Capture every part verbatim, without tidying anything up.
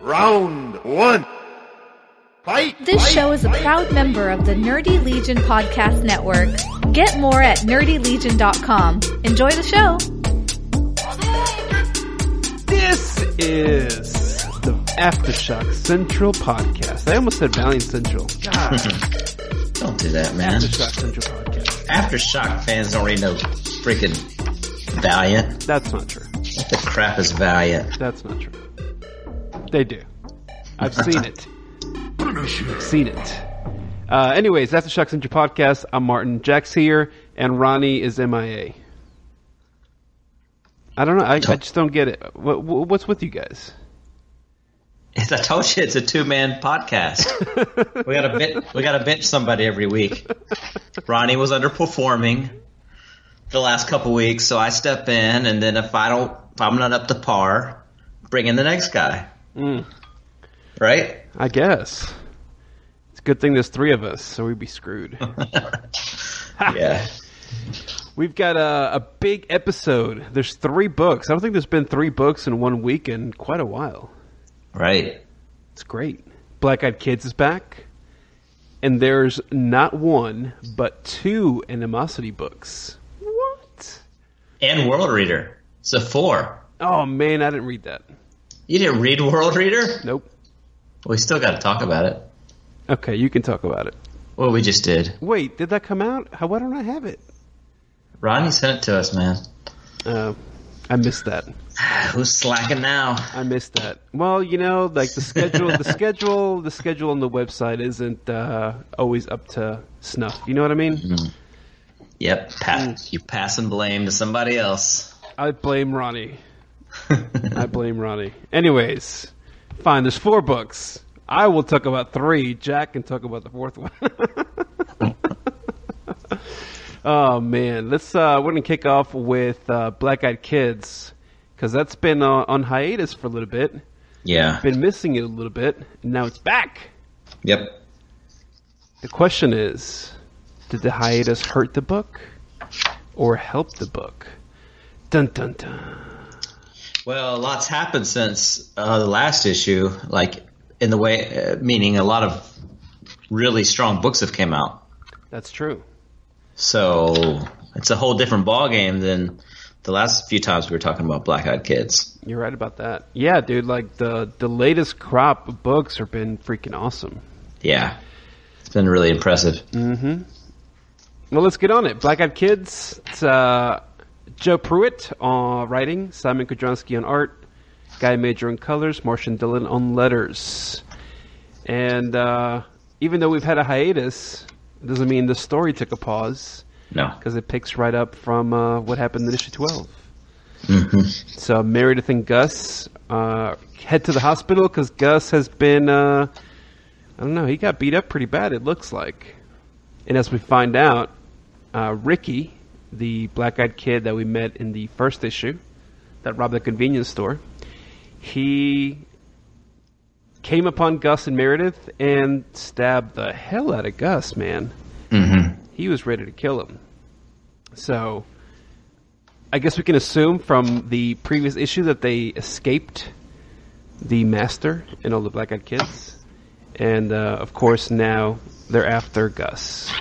Round one. Fight! This fight, show is a proud fight. member of the Nerdy Legion Podcast Network. Get more at Nerdy Legion dot com. Enjoy the show. This is the Aftershock Central Podcast. I almost said Valiant Central. God. Don't do that, man. Aftershock Central Podcast. Aftershock fans already know freaking Valiant. That's not true. What the crap is Valiant? That's not true. They do. I've seen it. I've seen it. Uh, anyways, that's the Aftershock Central Podcast. I'm Martin. Jack's here, and Ronnie is M I A. I don't know. I, I just don't get it. What, what's with you guys? As I told you, it's a two-man podcast. we gotta bench, we gotta bench somebody every week. Ronnie was underperforming the last couple weeks, so I step in, and then if I don't, if I'm not up to par, bring in the next guy. Mm. Right? I guess. It's a good thing there's three of us, so we'd be screwed. Yeah. We've got a, a big episode. There's three books. I don't think there's been three books in one week in quite a while. Right. It's great. Black Eyed Kids is back. And there's not one, but two Animosity books. What? And World Reader. So four. Oh, man, I didn't read that. You didn't read World Reader? Nope. We still got to talk about it. Okay, you can talk about it. Well, we just did. Wait, did that come out? How, why don't I have it? Ronnie sent it to us, man. Uh, I missed that. Who's slacking now? I missed that. Well, you know, like the schedule, the schedule, the schedule on the website isn't uh, always up to snuff. You know what I mean? Mm-hmm. Yep. Pass, you pass and blame to somebody else. I blame Ronnie. I blame Ronnie. Anyways, fine. There's four books. I will talk about three. Jack can talk about the fourth one. Oh man, let's. Uh, we're gonna kick off with uh, Black Eyed Kids because that's been uh, on hiatus for a little bit. Yeah, been missing it a little bit, and now it's back. Yep. The question is, did the hiatus hurt the book or help the book? Dun dun dun. Well, lots happened since uh, the last issue, like in the way, uh, meaning a lot of really strong books have came out. That's true. So it's a whole different ballgame than the last few times we were talking about Black Eyed Kids. You're right about that. Yeah, dude, like the, the latest crop of books have been freaking awesome. Yeah, it's been really impressive. Mm-hmm. Well, let's get on it. Black Eyed Kids, it's... Uh, Joe Pruitt on writing, Simon Kodronsky on art, Guy Major on colors, Martian Dillon on letters. And uh, even though we've had a hiatus, it doesn't mean the story took a pause. No. Because it picks right up from uh, what happened in issue twelve. Mm-hmm. So Meredith and Gus uh, head to the hospital because Gus has been, uh, I don't know, he got beat up pretty bad, it looks like. And as we find out, uh, Ricky... the black-eyed kid that we met in the first issue that robbed the convenience store, he came upon Gus and Meredith and stabbed the hell out of Gus, man. Mm-hmm. He was ready to kill him. So I guess we can assume from the previous issue that they escaped the master and all the black-eyed kids. And, uh, of course, now they're after Gus.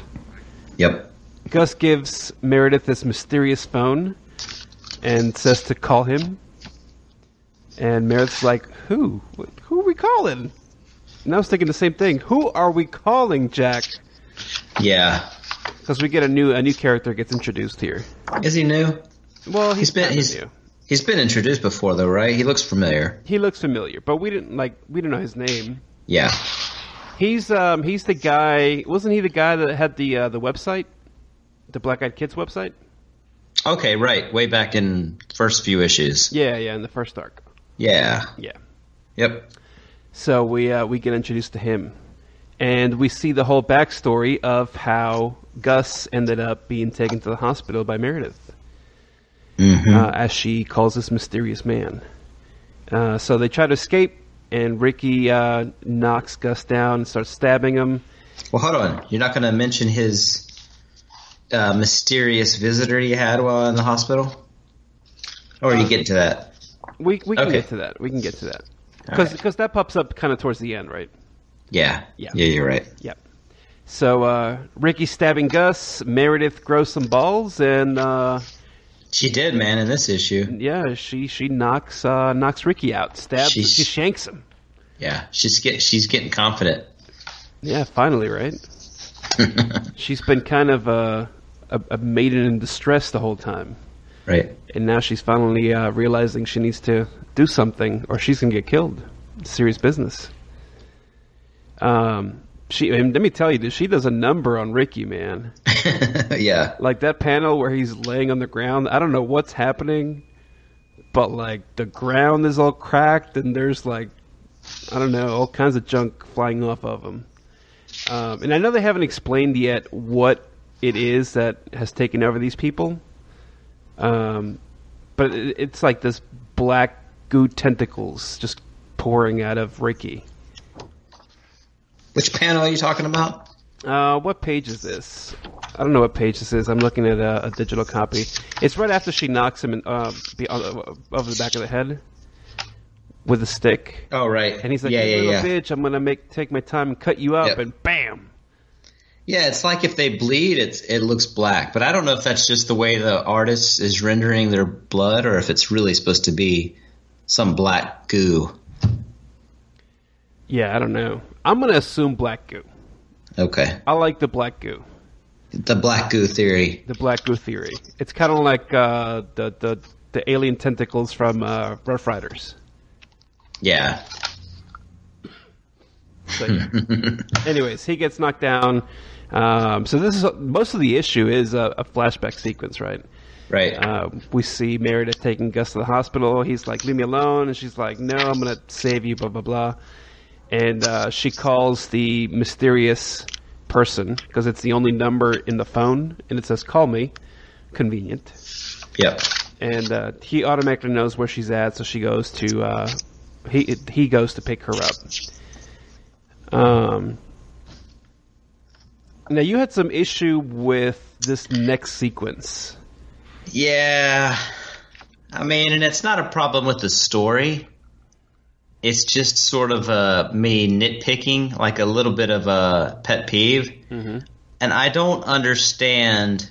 Yep. Gus gives Meredith this mysterious phone and says to call him. And Meredith's like, who? Who are we calling? And I was thinking the same thing. Who are we calling, Jack? Yeah. Because we get a new a new character gets introduced here. Is he new? Well, he's, he's been he's, new. He's been introduced before, though, right? He looks familiar. He looks familiar, but we didn't like we didn't know his name. Yeah. He's um he's the guy. Wasn't he the guy that had the uh, the website? The Black Eyed Kids website? Okay, right. Way back in first few issues. Yeah, yeah, in the first arc. Yeah. Yeah. Yep. So we uh, we get introduced to him. And we see the whole backstory of how Gus ended up being taken to the hospital by Meredith. Mm-hmm. Uh, as she calls this mysterious man. Uh, so they try to escape, and Ricky uh, knocks Gus down and starts stabbing him. Well, hold on. You're not going to mention his... Uh, mysterious visitor you had while in the hospital? Or are you getting to that? We we can okay. get to that. We can get to that. Because right. that pops up kind of towards the end, right? Yeah. Yeah, yeah you're right. Yep. So uh, Ricky stabbing Gus, Meredith grows some balls, and uh, she did, man, in this issue. Yeah, she she knocks uh, knocks Ricky out, stabs, she's, she shanks him. Yeah, she's get, she's getting confident. Yeah, finally, right? She's been kind of uh, a a maiden in distress the whole time, right? And now she's finally uh, realizing she needs to do something, or she's gonna get killed. It's serious business. Um. She, and let me tell you, dude, she does a number on Ricky, man. Yeah. Like that panel where he's laying on the ground. I don't know what's happening, but like the ground is all cracked and there's like, I don't know, all kinds of junk flying off of him. Um, and I know they haven't explained yet what it is that has taken over these people. Um, but it, it's like this black goo tentacles just pouring out of Ricky. Which panel are you talking about? Uh, what page is this? I don't know what page this is. I'm looking at a, a digital copy. It's right after she knocks him in, uh, over the back of the head with a stick. Oh, right. And he's like, yeah, you yeah, little yeah. bitch, I'm going to make take my time and cut you up, yep. and bam. Yeah, it's like if they bleed, it's it looks black. But I don't know if that's just the way the artist is rendering their blood or if it's really supposed to be some black goo. Yeah, I don't know. I'm going to assume black goo. Okay. I like the black goo. The black goo theory. The black goo theory. It's kind of like uh, the, the the alien tentacles from uh, Rough Riders. Yeah. So, yeah. Anyways, he gets knocked down. Um, so this is most of the issue is a, a flashback sequence, right? Right. Uh, we see Meredith taking Gus to the hospital. He's like, leave me alone. And she's like, no, I'm going to save you, blah, blah, blah. And uh, she calls the mysterious person because it's the only number in the phone, and it says, call me. Convenient. Yep. And uh, he automatically knows where she's at, so she goes to uh, – he it, he goes to pick her up. Um. Now, you had some issue with this next sequence. Yeah. I mean, and it's not a problem with the story. It's just sort of uh, me nitpicking, like a little bit of a pet peeve. Mm-hmm. And I don't understand.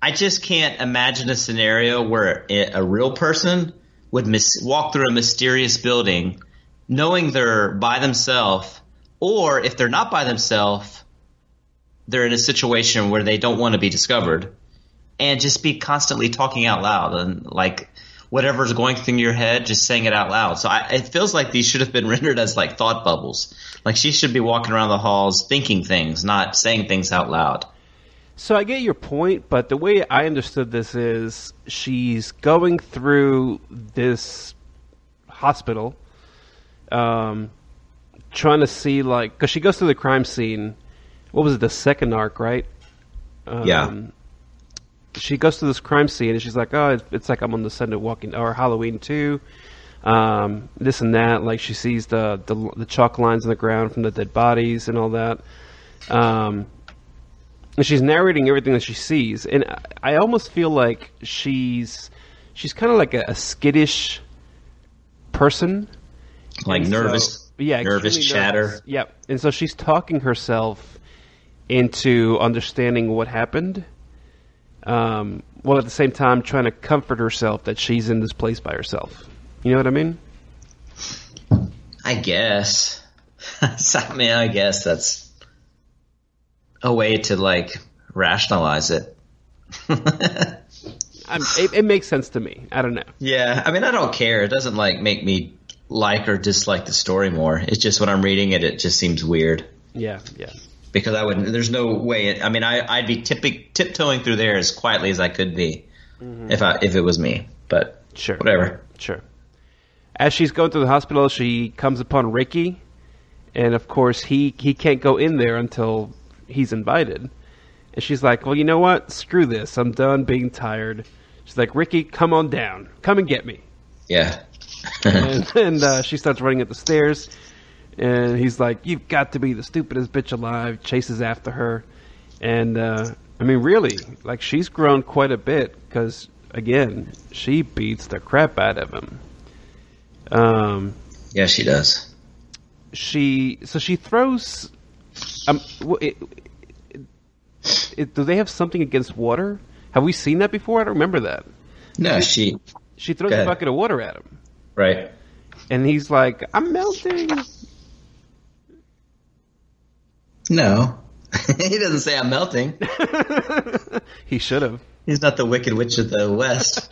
I just can't imagine a scenario where a real person would mis- walk through a mysterious building knowing they're by themselves, or if they're not by themselves, they're in a situation where they don't want to be discovered, and just be constantly talking out loud and like – whatever's going through your head, just saying it out loud. So I, it feels like these should have been rendered as like thought bubbles. Like she should be walking around the halls thinking things, not saying things out loud. So I get your point, but the way I understood this is she's going through this hospital, um, trying to see like – because she goes through the crime scene. What was it? The second arc, right? Um, yeah. She goes to this crime scene and she's like, oh, it's like I'm on the set of Walking or Halloween two, um, this and that. Like she sees the, the the chalk lines on the ground from the dead bodies and all that. Um, and she's narrating everything that she sees, and I, I almost feel like she's she's kind of like a, a skittish person, like and nervous, so, yeah, nervous chatter, nervous. Yeah. And so she's talking herself into understanding what happened. Um, while at the same time trying to comfort herself that she's in this place by herself. You know what I mean? I guess. I mean, I guess that's a way to, like, rationalize it. I mean, it, it makes sense to me. I don't know. Yeah. I mean, I don't care. It doesn't, like, make me like or dislike the story more. It's just when I'm reading it, it just seems weird. Yeah, yeah. Because I wouldn't – there's no way – I mean I, I'd be tipping, tiptoeing through there as quietly as I could be mm-hmm. if I if it was me. But sure. whatever. Sure. As she's going through the hospital, she comes upon Ricky. And, of course, he, he can't go in there until he's invited. And she's like, well, you know what? Screw this. I'm done being tired. She's like, Ricky, come on down. Come and get me. Yeah. and and uh, she starts running up the stairs. And he's like, you've got to be the stupidest bitch alive, chases after her. And, uh, I mean, really, like, she's grown quite a bit because, again, she beats the crap out of him. Um, Yeah, she does. She so she throws. Um, it, it, it, do they have something against water? Have we seen that before? I don't remember that. No, she she, she throws a bucket of water at him. Right. And he's like, "I'm melting." No, he doesn't say I'm melting. He should have. He's not the Wicked Witch of the West.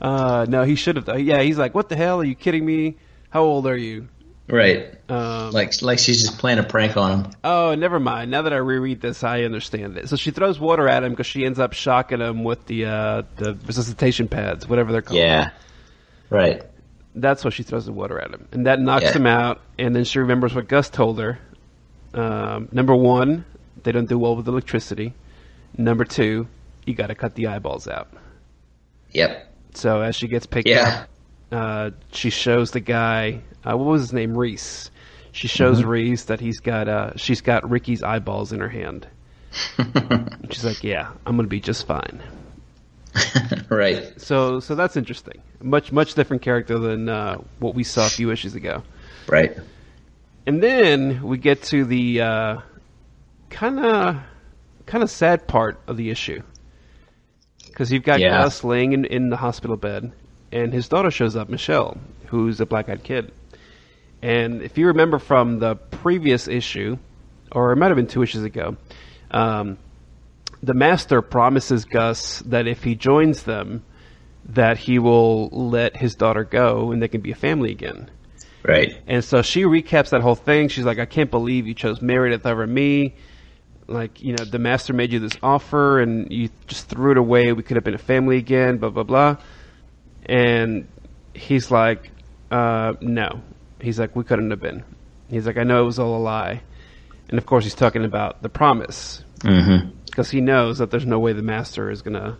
uh, no, he should have. Yeah, he's like, "What the hell? Are you kidding me? How old are you?" Right. Um, like, like she's just playing a prank on him. Oh, never mind. Now that I reread this, I understand it. So she throws water at him because she ends up shocking him with the uh, the resuscitation pads, whatever they're called. Yeah. Right. That's why she throws the water at him, and that knocks yeah. him out. And then she remembers what Gus told her. Um, number one, they don't do well with electricity. Number two, you got to cut the eyeballs out. Yep. So as she gets picked yeah. up, uh, she shows the guy. Uh, what was his name? Reese. She shows mm-hmm. Reese that he's got. Uh, she's got Ricky's eyeballs in her hand. She's like, "Yeah, I'm gonna be just fine." Right. So, so that's interesting. Much, much different character than uh, what we saw a few issues ago. Right. And then we get to the kind of, kind of sad part of the issue, because you've got yeah. Gus laying in, in the hospital bed, and his daughter shows up, Michelle, who's a Black Eyed Kid. And if you remember from the previous issue, or it might have been two issues ago, um, the master promises Gus that if he joins them, that he will let his daughter go and they can be a family again. Right. And so she recaps that whole thing. She's like, "I can't believe you chose Meredith over me. Like, you know, the master made you this offer and you just threw it away. We could have been a family again, blah, blah, blah." And he's like, uh, no. He's like, "We couldn't have been." He's like, "I know it was all a lie." And of course he's talking about the promise. Mm-hmm. Because he knows that there's no way the master is going to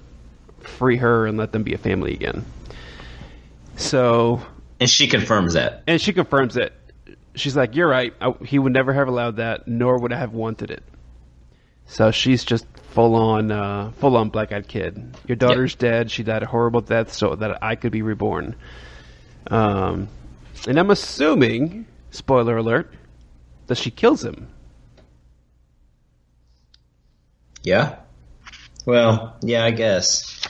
free her and let them be a family again. So, and she confirms that. And she confirms it. She's like, "You're right. I, he would never have allowed that, nor would I have wanted it." So she's just full on, uh, full on Black Eyed Kid. Your daughter's yep. dead. She died a horrible death so that I could be reborn. Um, and I'm assuming, spoiler alert, that she kills him. Yeah. Well, yeah, I guess.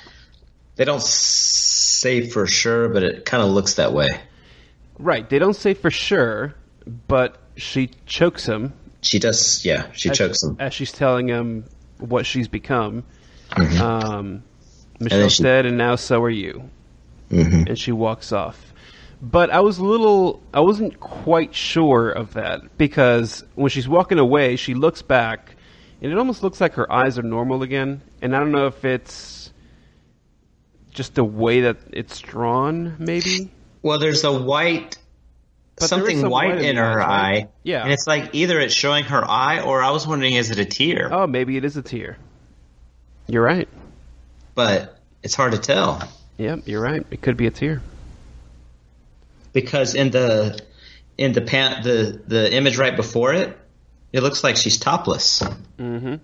They don't say for sure, but it kind of looks that way. Right. They don't say for sure, but she chokes him. She does. Yeah, she as, chokes him. As she's telling him what she's become. Mm-hmm. Um, Michelle's she... dead, and now so are you. Mm-hmm. And she walks off. But I was a little – I wasn't quite sure of that, because when she's walking away, she looks back. And it almost looks like her eyes are normal again. And I don't know if it's just the way that it's drawn, maybe. Well, there's a white – something some white, white in her eye. Right? Yeah. And it's like either it's showing her eye or I was wondering, is it a tear? Oh, maybe it is a tear. You're right. But it's hard to tell. Yep, you're right. It could be a tear. Because in the in the pan, the, the image right before it, it looks like she's topless. Mm-hmm.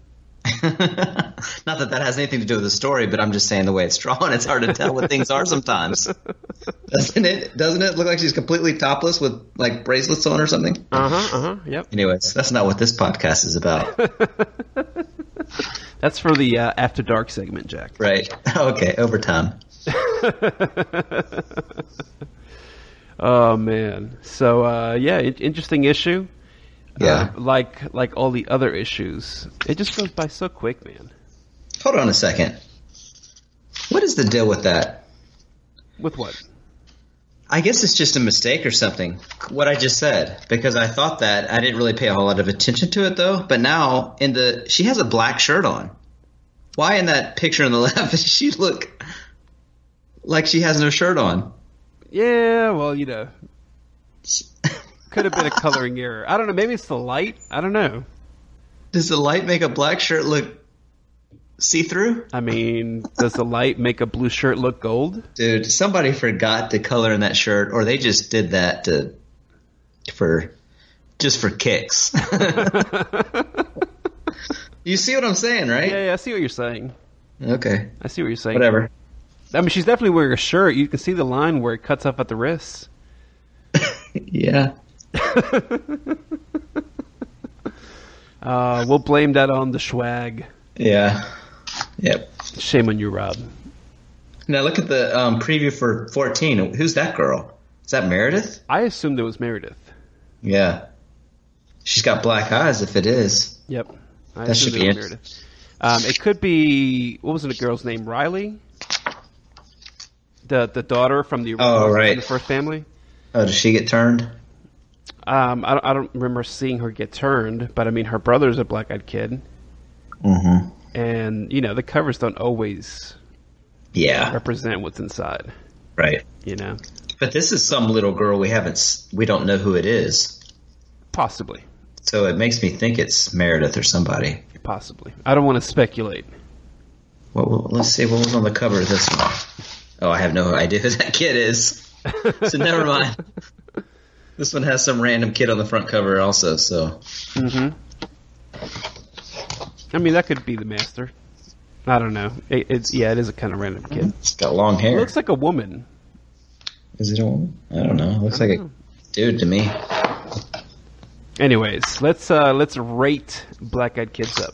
Not that that has anything to do with the story, but I'm just saying the way it's drawn, it's hard to tell what things are sometimes. Doesn't it? Doesn't it look like she's completely topless with like bracelets on or something? Uh-huh, uh-huh, yep. Anyways, that's not what this podcast is about. That's for the uh, After Dark segment, Jack. Right. Okay, overtime. Oh, man. So, uh, yeah, interesting issue. Yeah, uh, like like all the other issues, it just goes by so quick, man. Hold on a second. What is the deal with that? With what? I guess it's just a mistake or something. What I just said, because I thought that I didn't really pay a whole lot of attention to it, though. But now in the she has a black shirt on. Why in that picture on the left does she look like she has no shirt on? Yeah, well, you know. She- Could have been a coloring error. I don't know. Maybe it's the light. I don't know. Does the light make a black shirt look see-through? I mean, does the light make a blue shirt look gold? Dude, somebody forgot to color in that shirt, or they just did that to for just for kicks. You see what I'm saying, right? Yeah, yeah, I see what you're saying. Okay. I see what you're saying. Whatever. I mean, she's definitely wearing a shirt. You can see the line where it cuts off at the wrists. Yeah. uh, we'll blame that on the swag. Yeah. Yep. Shame on you, Rob. Now look at the um, preview for fourteen. Who's that girl? Is that Meredith? I assumed it was Meredith. Yeah. She's got black eyes if it is. Yep. I that should be it. Meredith. Um, it could be, what was the girl's name? Riley? The the daughter from the, oh, right. the first family? Oh, does she get turned? Um, I, don't, I don't remember seeing her get turned, but I mean, her brother's a black eyed kid. Mm-hmm. And, you know, the covers don't always yeah. represent what's inside. Right. You know? But this is some little girl we haven't, we don't know who it is. Possibly. So it makes me think it's Meredith or somebody. Possibly. I don't want to speculate. Well, well, let's see what was on the cover of this one. Oh, I have no idea who that kid is. So never mind. This one has some random kid on the front cover also, so. Mm-hmm. I mean, that could be the master. I don't know. It, it's yeah, it is a kind of random kid. It's got long hair. It looks like a woman. Is it a woman? I don't know. It looks like know. a dude to me. Anyways, let's uh, let's rate Black Eyed Kids up.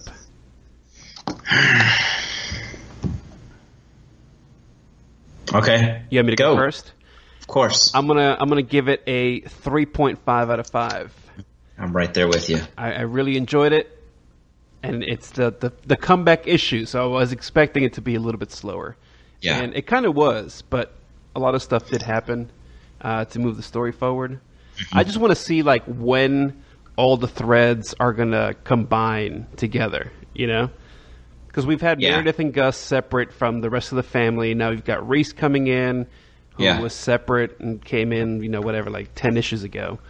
Okay, you want me to go, go first? Of course. I'm gonna I'm gonna give it a three point five out of five. I'm right there with you. I, I really enjoyed it, and it's the, the the comeback issue, so I was expecting it to be a little bit slower. Yeah, and it kind of was, but a lot of stuff did happen uh, to move the story forward. I just want to see like when all the threads are going to combine together, you know? Because we've had yeah. Meredith and Gus separate from the rest of the family. Now we've got Reese coming in, who yeah. was separate and came in, you know, whatever, like ten issues ago.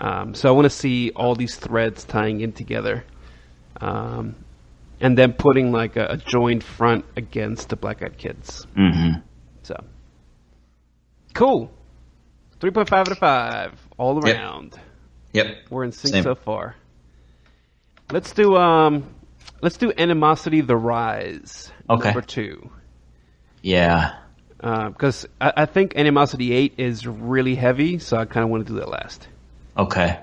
Um, so I want to see all these threads tying in together. Um, and then putting like a, a joined front against the Black Eyed Kids. Mm-hmm. So, cool. three point five out of five, all around. Yep. Yep. We're in sync Same. so far. Let's do um, let's do Animosity: The Rise, okay. number two. Yeah. Because uh, I, I think Animosity eight is really heavy, so I kind of want to do that last. Okay.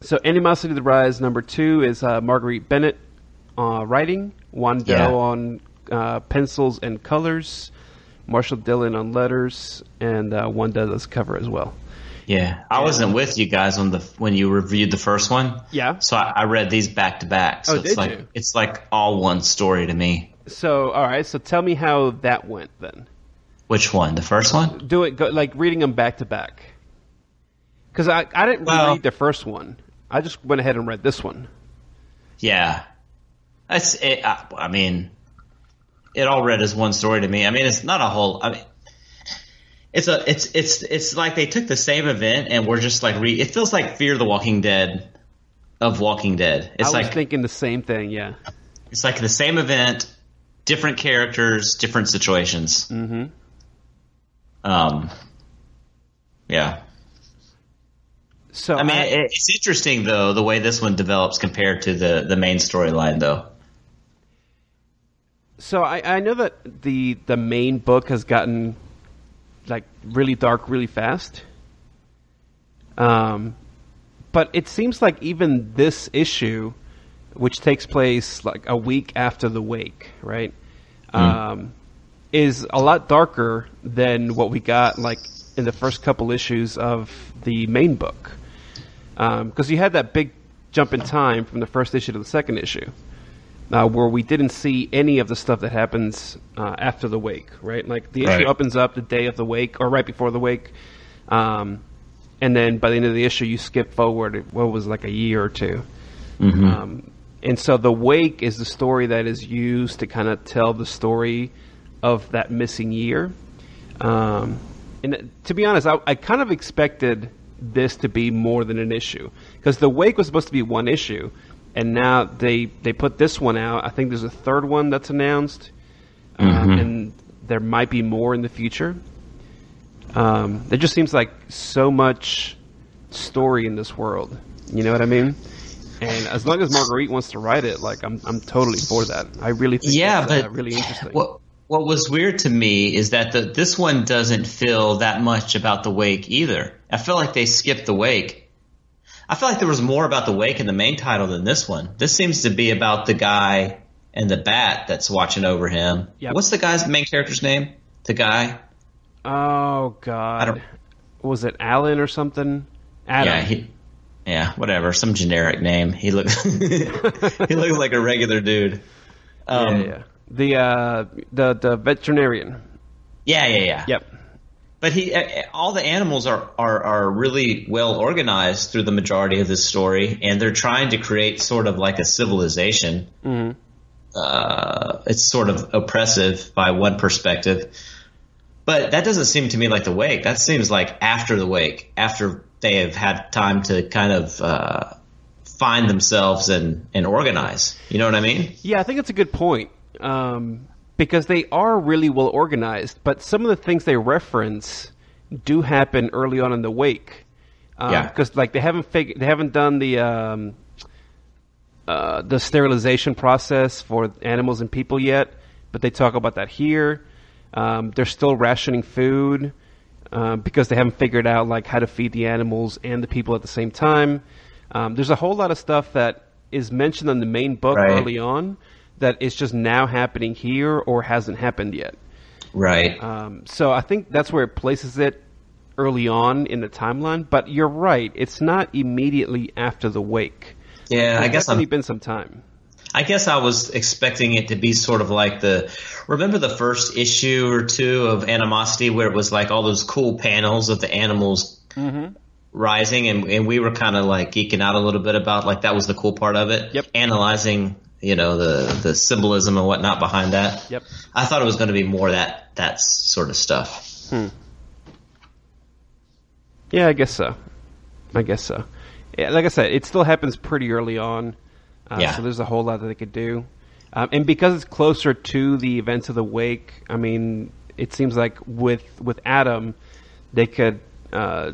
So Animosity: The Rise, number two, is uh, Marguerite Bennett uh, writing, Wandell yeah. on uh, pencils and colors, Marshall Dillon on letters, and uh, one does cover as well. Yeah, I wasn't with you guys on the when you reviewed the first one. Yeah, so I, I read these back to back. So oh, it's did like you? It's like all one story to me. So all right, so tell me how that went then. Which one? The first one? Do it go, like reading them back to back. Because I I didn't well, read the first one. I just went ahead and read this one. Yeah, that's it. I, I mean. It all read as one story to me. I mean, it's not a whole. I mean, it's a. It's it's it's like they took the same event and we're just like re. It feels like Fear the Walking Dead, of Walking Dead. It's I was like thinking the same thing. Yeah. It's like the same event, different characters, different situations. Mm-hmm. Um. Yeah. So I mean, I, it's interesting though the way this one develops compared to the the main storyline though. So I, I know that the the main book has gotten like really dark really fast, um, but it seems like even this issue, which takes place like a week after The Wake, right, mm. um, is a lot darker than what we got like in the first couple issues of the main book, because um, you had that big jump in time from the first issue to the second issue. Uh, where we didn't see any of the stuff that happens uh, after The Wake, right? Like, the issue right. opens up the day of The Wake, or right before The Wake, um, and then by the end of the issue, you skip forward, what was like a year or two. Mm-hmm. Um, and so The Wake is the story that is used to kind of tell the story of that missing year. Um, and to be honest, I, I kind of expected this to be more than an issue, because The Wake was supposed to be one issue. And now they, they put this one out. I think there's a third one that's announced. Mm-hmm. Um, and there might be more in the future. Um, there just seems like so much story in this world. You know what I mean? And as long as Marguerite wants to write it, like I'm I'm totally for that. I really think yeah, that's but, uh, really interesting. Well, What was weird to me is that the, this one doesn't feel that much about the Wake either. I feel like they skipped the Wake. I feel like there was more about the Wake in the main title than this one. This seems to be about the guy and the bat that's watching over him. Yep. What's the guy's main character's name? The guy? Oh, God. I don't, was it Alan or something? Adam. Yeah, he, yeah, whatever. Some generic name. He looks he looks like a regular dude. Um, yeah, yeah. The uh the the veterinarian. Yeah, yeah, yeah. Yep. But he all the animals are, are, are really well organized through the majority of this story, and they're trying to create sort of like a civilization. Mm-hmm. Uh, it's sort of oppressive by one perspective, but that doesn't seem to me like the Wake. That seems like after the Wake, after they have had time to kind of uh, find themselves and and organize. You know what I mean? Yeah, I think it's a good point. Um, because they are really well organized, but some of the things they reference do happen early on in the Wake. Um, yeah. Because like they haven't fig- they haven't done the um, uh, the sterilization process for animals and people yet, but they talk about that here. Um, they're still rationing food uh, because they haven't figured out like how to feed the animals and the people at the same time. Um, there's a whole lot of stuff that is mentioned in the main book right. early on. That it's just now happening here or hasn't happened yet. Right. Um, so I think that's where it places it early on in the timeline. But you're right. It's not immediately after the Wake. Yeah, I guess it's only been some time. I guess I was expecting it to be sort of like the – remember the first issue or two of Animosity where it was like all those cool panels of the animals mm-hmm. rising and, and we were kind of like geeking out a little bit about like that was the cool part of it. Yep. Analyzing – you know, the, the symbolism and whatnot behind that. Yep. I thought it was going to be more that that sort of stuff. Hmm. Yeah, I guess so. I guess so. Yeah, like I said, it still happens pretty early on. Uh, yeah. So there's a whole lot that they could do. Um, and because it's closer to the events of the Wake, I mean, it seems like with, with Adam, they could uh,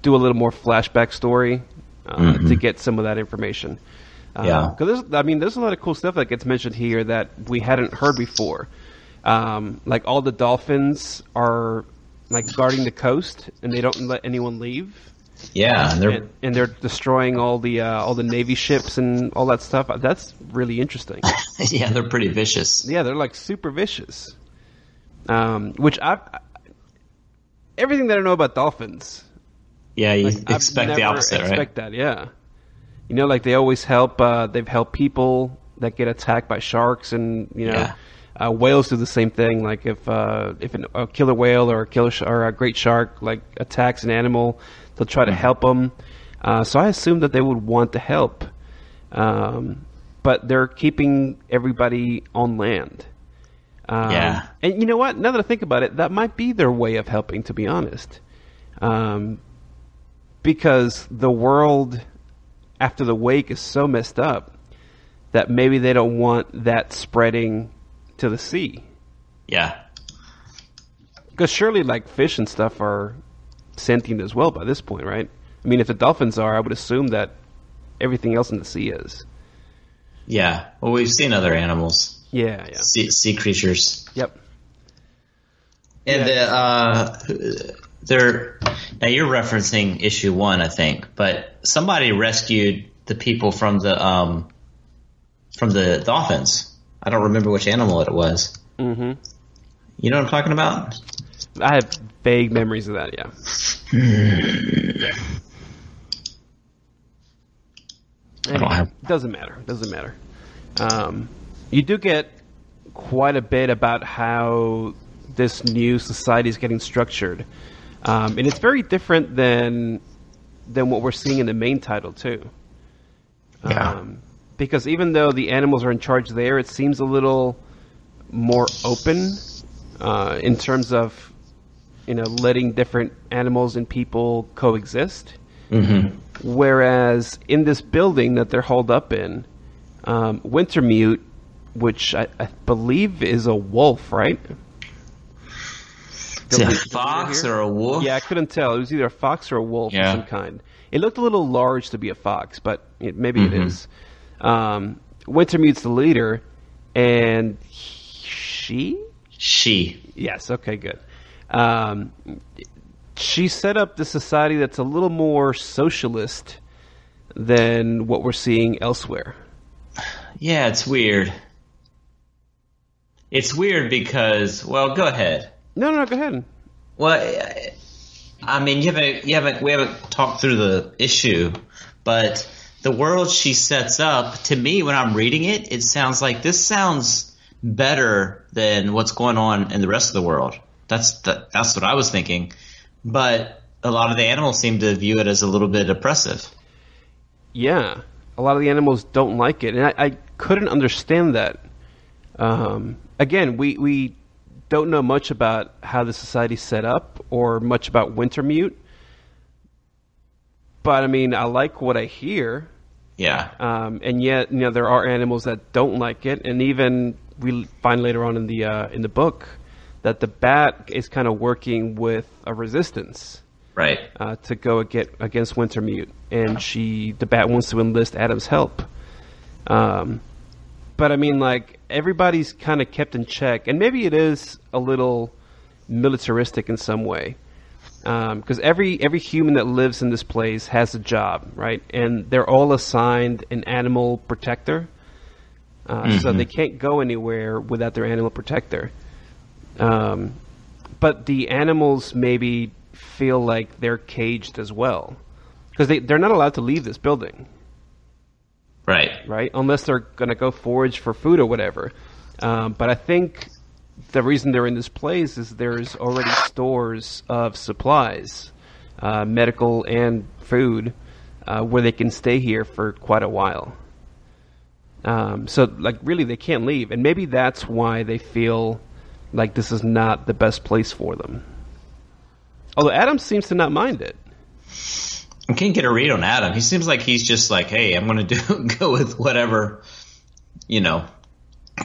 do a little more flashback story uh, mm-hmm. to get some of that information. Yeah, because um, I mean, there's a lot of cool stuff that gets mentioned here that we hadn't heard before. Um, like all the dolphins are like guarding the coast, and they don't let anyone leave. Yeah, and they're and, and they're destroying all the uh, all the Navy ships and all that stuff. That's really interesting. Yeah, they're pretty vicious. Yeah, they're like super vicious. Um, which I've, I everything that I know about dolphins. Yeah, you like, expect I've never the opposite, expect right? Expect that, yeah. You know, like they always help. Uh, they've helped people that get attacked by sharks, and you know, yeah. uh, whales do the same thing. Like if uh, if an, a killer whale or a killer sh- or a great shark like attacks an animal, they'll try to help them. Uh, so I assume that they would want to help, um, but they're keeping everybody on land. Um, yeah, and you know what? Now that I think about it, that might be their way of helping, to be honest, um, because the world. After the Wake is so messed up that maybe they don't want that spreading to the sea. Yeah. Because surely like fish and stuff are sentient as well by this point, right? I mean, if the dolphins are, I would assume that everything else in the sea is. Yeah. Well, we've seen other animals. Yeah. yeah. Sea, sea creatures. Yep. And yeah. the, uh, they're, now you're referencing issue one, I think, but somebody rescued the people from the um, from the dolphins. I don't remember which animal it was. Mm-hmm. You know what I'm talking about? I have vague memories of that. Yeah. yeah. I don't have. It doesn't matter. It doesn't matter. Um, you do get quite a bit about how this new society is getting structured. Um, and it's very different than than what we're seeing in the main title, too. Yeah. Um, because even though the animals are in charge there, it seems a little more open uh, in terms of, you know, letting different animals and people coexist. Mm-hmm. Whereas in this building that they're holed up in, um, Winter Mute, which I, I believe is a wolf, right? Is it a fox or a wolf? Yeah, I couldn't tell. It was either a fox or a wolf yeah. of some kind. It looked a little large to be a fox, but it, maybe mm-hmm. it is. Um, Wintermute's the leader, and she She. Yes, okay, good. Um, she set up the society that's a little more socialist than what we're seeing elsewhere. Yeah, it's weird. It's weird because, well, go ahead. No, no, go ahead. Well, I mean, you haven't, you haven't, we haven't talked through the issue, but the world she sets up, to me, when I'm reading it, it sounds like this sounds better than what's going on in the rest of the world. That's the, that's what I was thinking, but a lot of the animals seem to view it as a little bit oppressive. Yeah, a lot of the animals don't like it, and I, I couldn't understand that. Um, again, we, we don't know much about how the society's set up or much about Winter Mute, but I mean, I like what I hear. Yeah. Um, and yet, you know, there are animals that don't like it, and even we find later on in the uh, in the book that the bat is kind of working with a resistance. Right. Uh, to go get against Winter Mute, and she, the bat wants to enlist Adam's help. Um, but I mean, like, everybody's kind of kept in check, and maybe it is a little militaristic in some way, because um, every every human that lives in this place has a job, right? And they're all assigned an animal protector, uh, mm-hmm. so they can't go anywhere without their animal protector. Um, but the animals maybe feel like they're caged as well, because they, they're not allowed to leave this building. Right. Right? Unless they're going to go forage for food or whatever. Um, but I think the reason they're in this place is there's already stores of supplies, uh, medical and food, uh, where they can stay here for quite a while. Um, so, like, really, they can't leave. And maybe that's why they feel like this is not the best place for them. Although Adam seems to not mind it. I can't get a read on Adam. He seems like he's just like, hey, I'm going to do go with whatever, you know.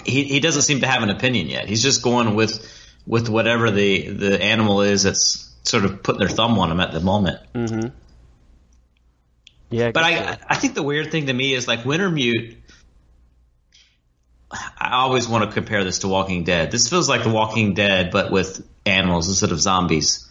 He he doesn't seem to have an opinion yet. He's just going with with whatever the, the animal is that's sort of putting their thumb on him at the moment. Mm-hmm. Yeah, I but I, I think the weird thing to me is, like, Winter Mute, I always want to compare this to Walking Dead. This feels like The Walking Dead, but with animals instead of zombies.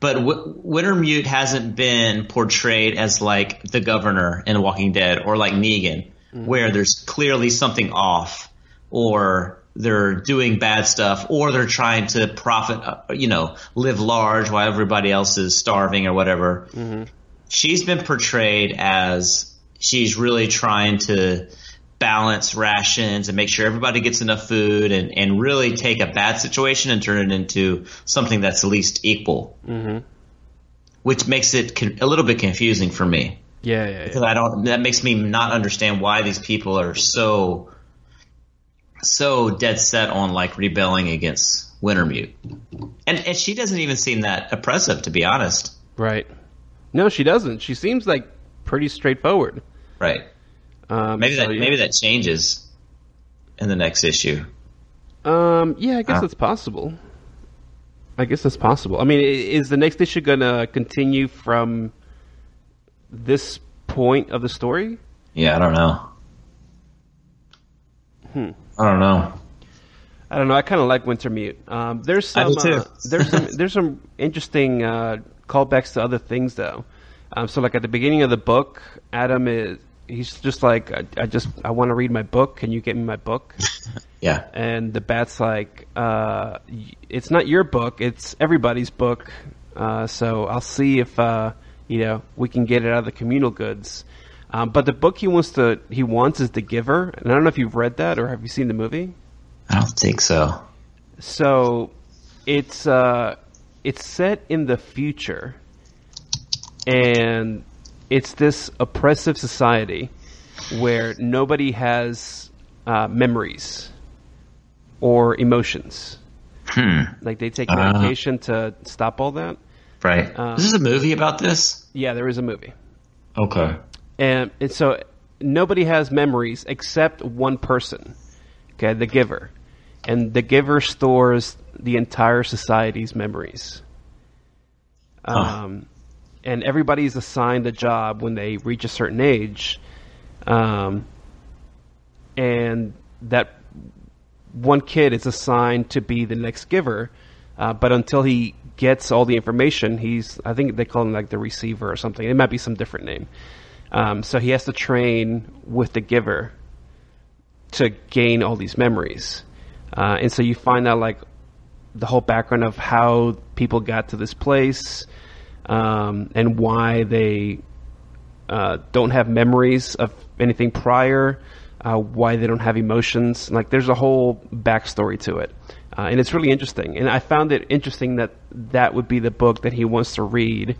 But w- Winter Mute hasn't been portrayed as, like, the governor in The Walking Dead or like Negan, mm-hmm. where there's clearly something off, or they're doing bad stuff, or they're trying to profit, you know, live large while everybody else is starving or whatever. Mm-hmm. She's been portrayed as she's really trying to balance rations and make sure everybody gets enough food, and, and really take a bad situation and turn it into something that's at least equal, mm-hmm. which makes it con- a little bit confusing for me. Yeah, yeah. Because yeah. I don't. That makes me not understand why these people are so so dead set on, like, rebelling against Winter Mute, and and she doesn't even seem that oppressive, to be honest. Right. No, she doesn't. She seems like pretty straightforward. Right. Um, maybe so, that yeah. maybe that changes in the next issue. Um, yeah, I guess that's uh. possible. I guess that's possible. I mean, is the next issue going to continue from this point of the story? Yeah, I don't know. Hmm. I don't know. I don't know. I kind of like Winter Mute. Um, there's some, I do too. uh, there's some there's some interesting uh, callbacks to other things though. Um, so, like, at the beginning of the book, Adam is. He's just like, I, I just, I want to read my book. Can you get me my book? Yeah. And the bat's like, uh, it's not your book. It's everybody's book. Uh, so I'll see if, uh, you know, we can get it out of the communal goods. Um, but the book he wants to, he wants is The Giver. And I don't know if you've read that or have you seen the movie? I don't think so. So it's, uh, it's set in the future, and it's this oppressive society where nobody has uh, memories or emotions. Hmm. Like, they take medication uh, to stop all that. Right. Um, this is a movie about this? Yeah, there is a movie. Okay. And, and so nobody has memories except one person, okay, the Giver. And the Giver stores the entire society's memories. Um. Huh. And everybody's assigned a job when they reach a certain age. Um, and that one kid is assigned to be the next giver, uh, but until he gets all the information, he's, I think they call him like the receiver or something. It might be some different name. Um, so he has to train with the giver to gain all these memories. Uh, and so you find out like the whole background of how people got to this place, um, and why they uh, don't have memories of anything prior, uh, why they don't have emotions. Like there's a whole backstory to it. Uh, and it's really interesting. And I found it interesting that that would be the book that he wants to read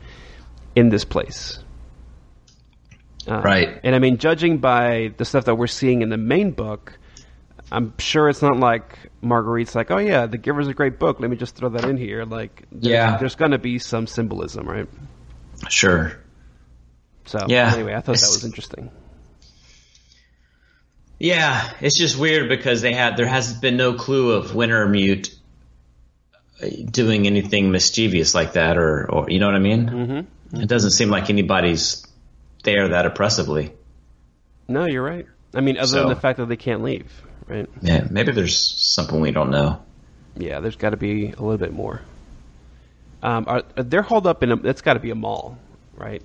in this place. Uh, right. And I mean, judging by the stuff that we're seeing in the main book, I'm sure it's not like Marguerite's like, oh yeah, The Giver's a great book, let me just throw that in here. Like, there's, yeah. there's going to be some symbolism, right? Sure. So yeah. anyway, I thought it's, that was interesting. Yeah, it's just weird because they had there has been no clue of Winter Mute doing anything mischievous like that, or, or you know what I mean? Mm-hmm. Mm-hmm. It doesn't seem like anybody's there that oppressively. No, you're right. I mean, other so, than the fact that they can't leave, right? Yeah, maybe there's something we don't know. Yeah, there's got to be a little bit more. Um, are, they're holed up in a, that's got to be a mall, right?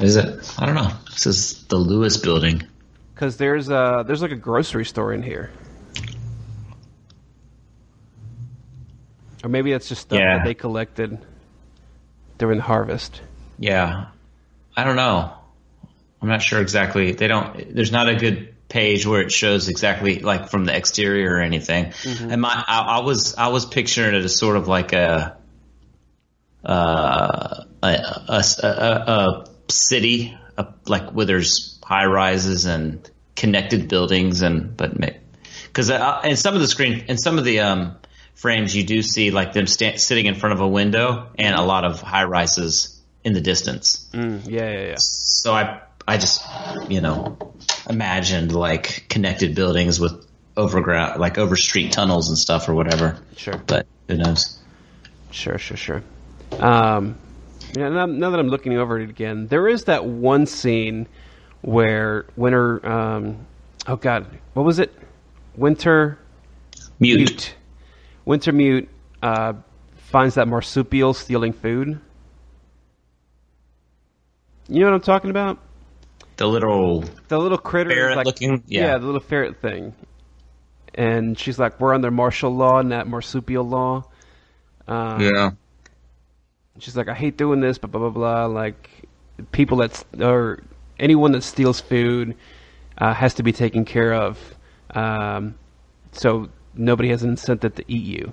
Is it? I don't know. This is the Lewis building. Because there's a, there's like a grocery store in here. Or maybe that's just stuff yeah. that they collected during the harvest. Yeah. I don't know. I'm not sure exactly. They don't. There's not a good page where it shows exactly like from the exterior or anything. Mm-hmm. And my, I, I was, I was picturing it as sort of like a, uh, a, a, a, a city, a, like where there's high rises and connected buildings, and but because in some of the screen, in some of the um, frames, you do see like them stand, sitting in front of a window and a lot of high rises in the distance. Mm, yeah, yeah, yeah. So I. I just, you know, imagined like connected buildings with overground, like over street tunnels and stuff or whatever. Sure. But who knows? Sure, sure, sure. Um, yeah, now, now that I'm looking over it again, there is that one scene where Winter, um, oh God, what was it? Winter Mute. Mute. Winter Mute uh, finds that marsupial stealing food. You know what I'm talking about? The little, the little critter, ferret like, looking, yeah. yeah, the little ferret thing, and she's like, "We're under martial law, not marsupial law." Um, yeah. She's like, "I hate doing this," but blah blah blah. Like, people that or anyone that steals food uh, has to be taken care of, um, so nobody has an incentive to eat you.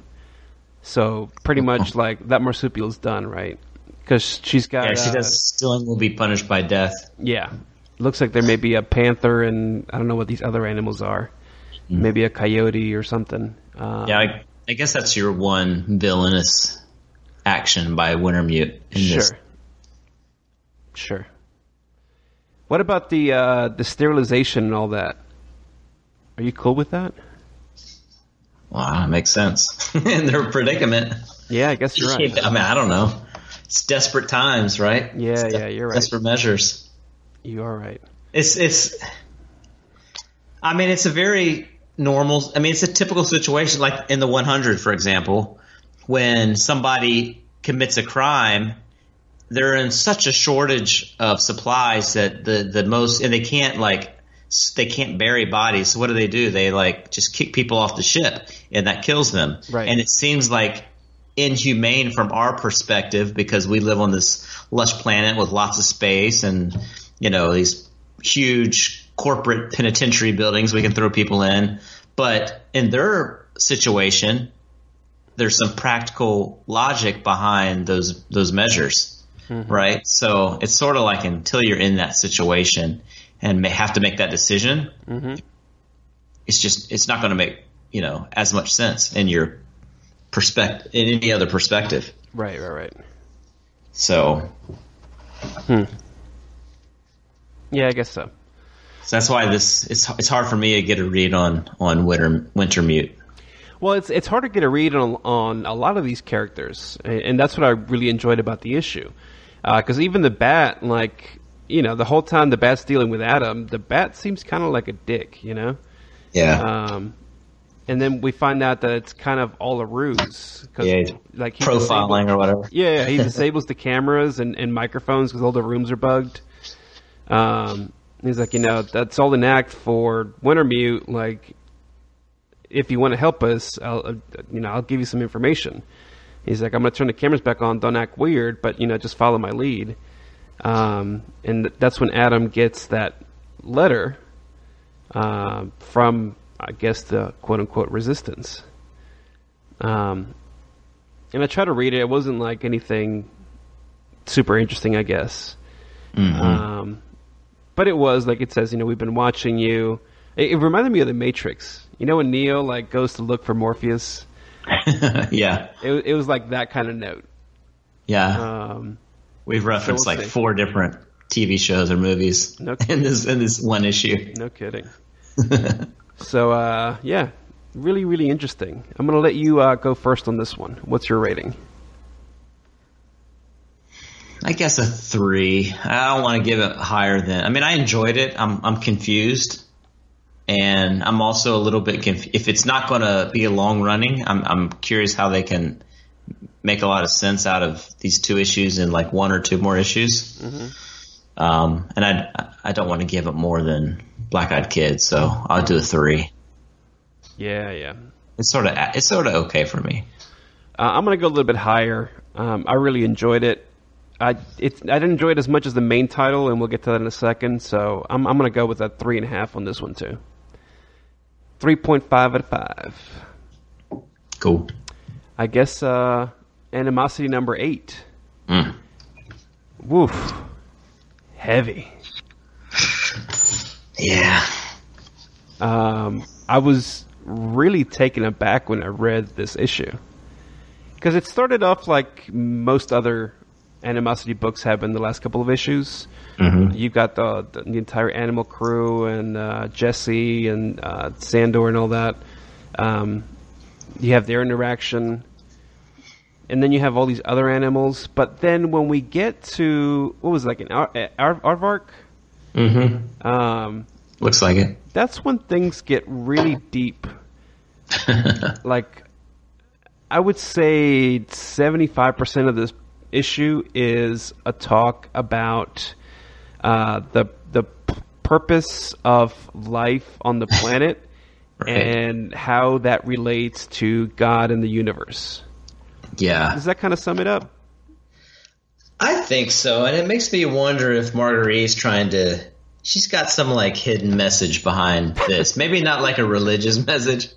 So pretty much, like that marsupial's done, right? Because she's got. Yeah, she uh, does. Stealing will be punished by death. Yeah. Looks like there may be a panther and I don't know what these other animals are. Mm-hmm. Maybe a coyote or something. Um, yeah, I, I guess that's your one villainous action by Winter Mute. In sure. This. Sure. What about the uh, the sterilization and all that? Are you cool with that? Wow, that makes sense. In their predicament. Yeah, I guess you're right. I mean, I don't know. It's desperate times, right? Yeah, it's de- yeah, you're right. Desperate measures. You are right. It's it's. I mean, it's a very normal. I mean, it's a typical situation, like in the one hundred, for example, when somebody commits a crime, they're in such a shortage of supplies that the the most, and they can't like they can't bury bodies. So what do they do? They like just kick people off the ship, and that kills them. Right. And it seems like inhumane from our perspective because we live on this lush planet with lots of space and. You know, these huge corporate penitentiary buildings we can throw people in. But in their situation, there's some practical logic behind those those measures, mm-hmm. right? So it's sort of like until you're in that situation and may have to make that decision, mm-hmm. it's just it's not going to make, you know, as much sense in your perspective, in any other perspective. Right, right, right. So. Hmm. Yeah, I guess so. So that's why this it's it's hard for me to get a read on on Winter Winter Mute. Well, it's it's hard to get a read on on a lot of these characters, and that's what I really enjoyed about the issue. Because uh, even the Bat, like you know, the whole time the Bat's dealing with Adam, the Bat seems kind of like a dick, you know. Yeah. Um, And then we find out that it's kind of all a ruse. Cause, yeah, like he profiling disables, or whatever. Yeah, he disables the cameras and, and microphones because all the rooms are bugged. Um, he's like, you know, that's all an act for Winter Mute. Like, if you want to help us, I'll, uh, you know, I'll give you some information. He's like, I'm going to turn the cameras back on. Don't act weird, but, you know, just follow my lead. Um, and th- that's when Adam gets that letter uh, from... I guess the quote-unquote resistance. Um, and I tried to read it. It wasn't like anything super interesting, I guess. Mm-hmm. Um, but it was, like it says, you know, we've been watching you. It, it reminded me of The Matrix. You know when Neo like goes to look for Morpheus? Yeah. It, it was like that kind of note. Yeah. Um, We've referenced so we'll like see. four different T V shows or movies no in this in this one issue. No kidding. So, uh, yeah, really, really interesting. I'm going to let you uh, go first on this one. What's your rating? I guess a three. I don't want to give it higher than – I mean, I enjoyed it. I'm I'm confused, and I'm also a little bit conf- – if it's not going to be a long running, I'm, I'm curious how they can make a lot of sense out of these two issues in like one or two more issues. Mm-hmm. Um, and I, I don't want to give it more than Black Eyed Kids, so I'll do a three. Yeah, yeah. It's sort of it's sort of okay for me. Uh, I'm gonna go a little bit higher. Um, I really enjoyed it. I it I didn't enjoy it as much as the main title, and we'll get to that in a second. So I'm I'm gonna go with a three and a half on this one too. Three point five out of five. Cool. I guess uh, Animosity number eight. Mm. Woof. Heavy. Yeah. Um, I was really taken aback when I read this issue. Because it started off like most other Animosity books have in the last couple of issues. Mm-hmm. You've got the, the, the entire animal crew and uh, Jesse and uh, Sandor and all that. Um, you have their interaction. And then you have all these other animals. But then when we get to, what was it, like an Aardvark? Mm-hmm. Um, Looks like it. That's when things get really deep. Like, I would say seventy-five percent of this issue is a talk about uh, the the purpose of life on the planet right. and how that relates to God and the universe. Yeah. Does that kind of sum it up? I think so, and it makes me wonder if Marguerite's trying to – she's got some, like, hidden message behind this. Maybe not, like, a religious message.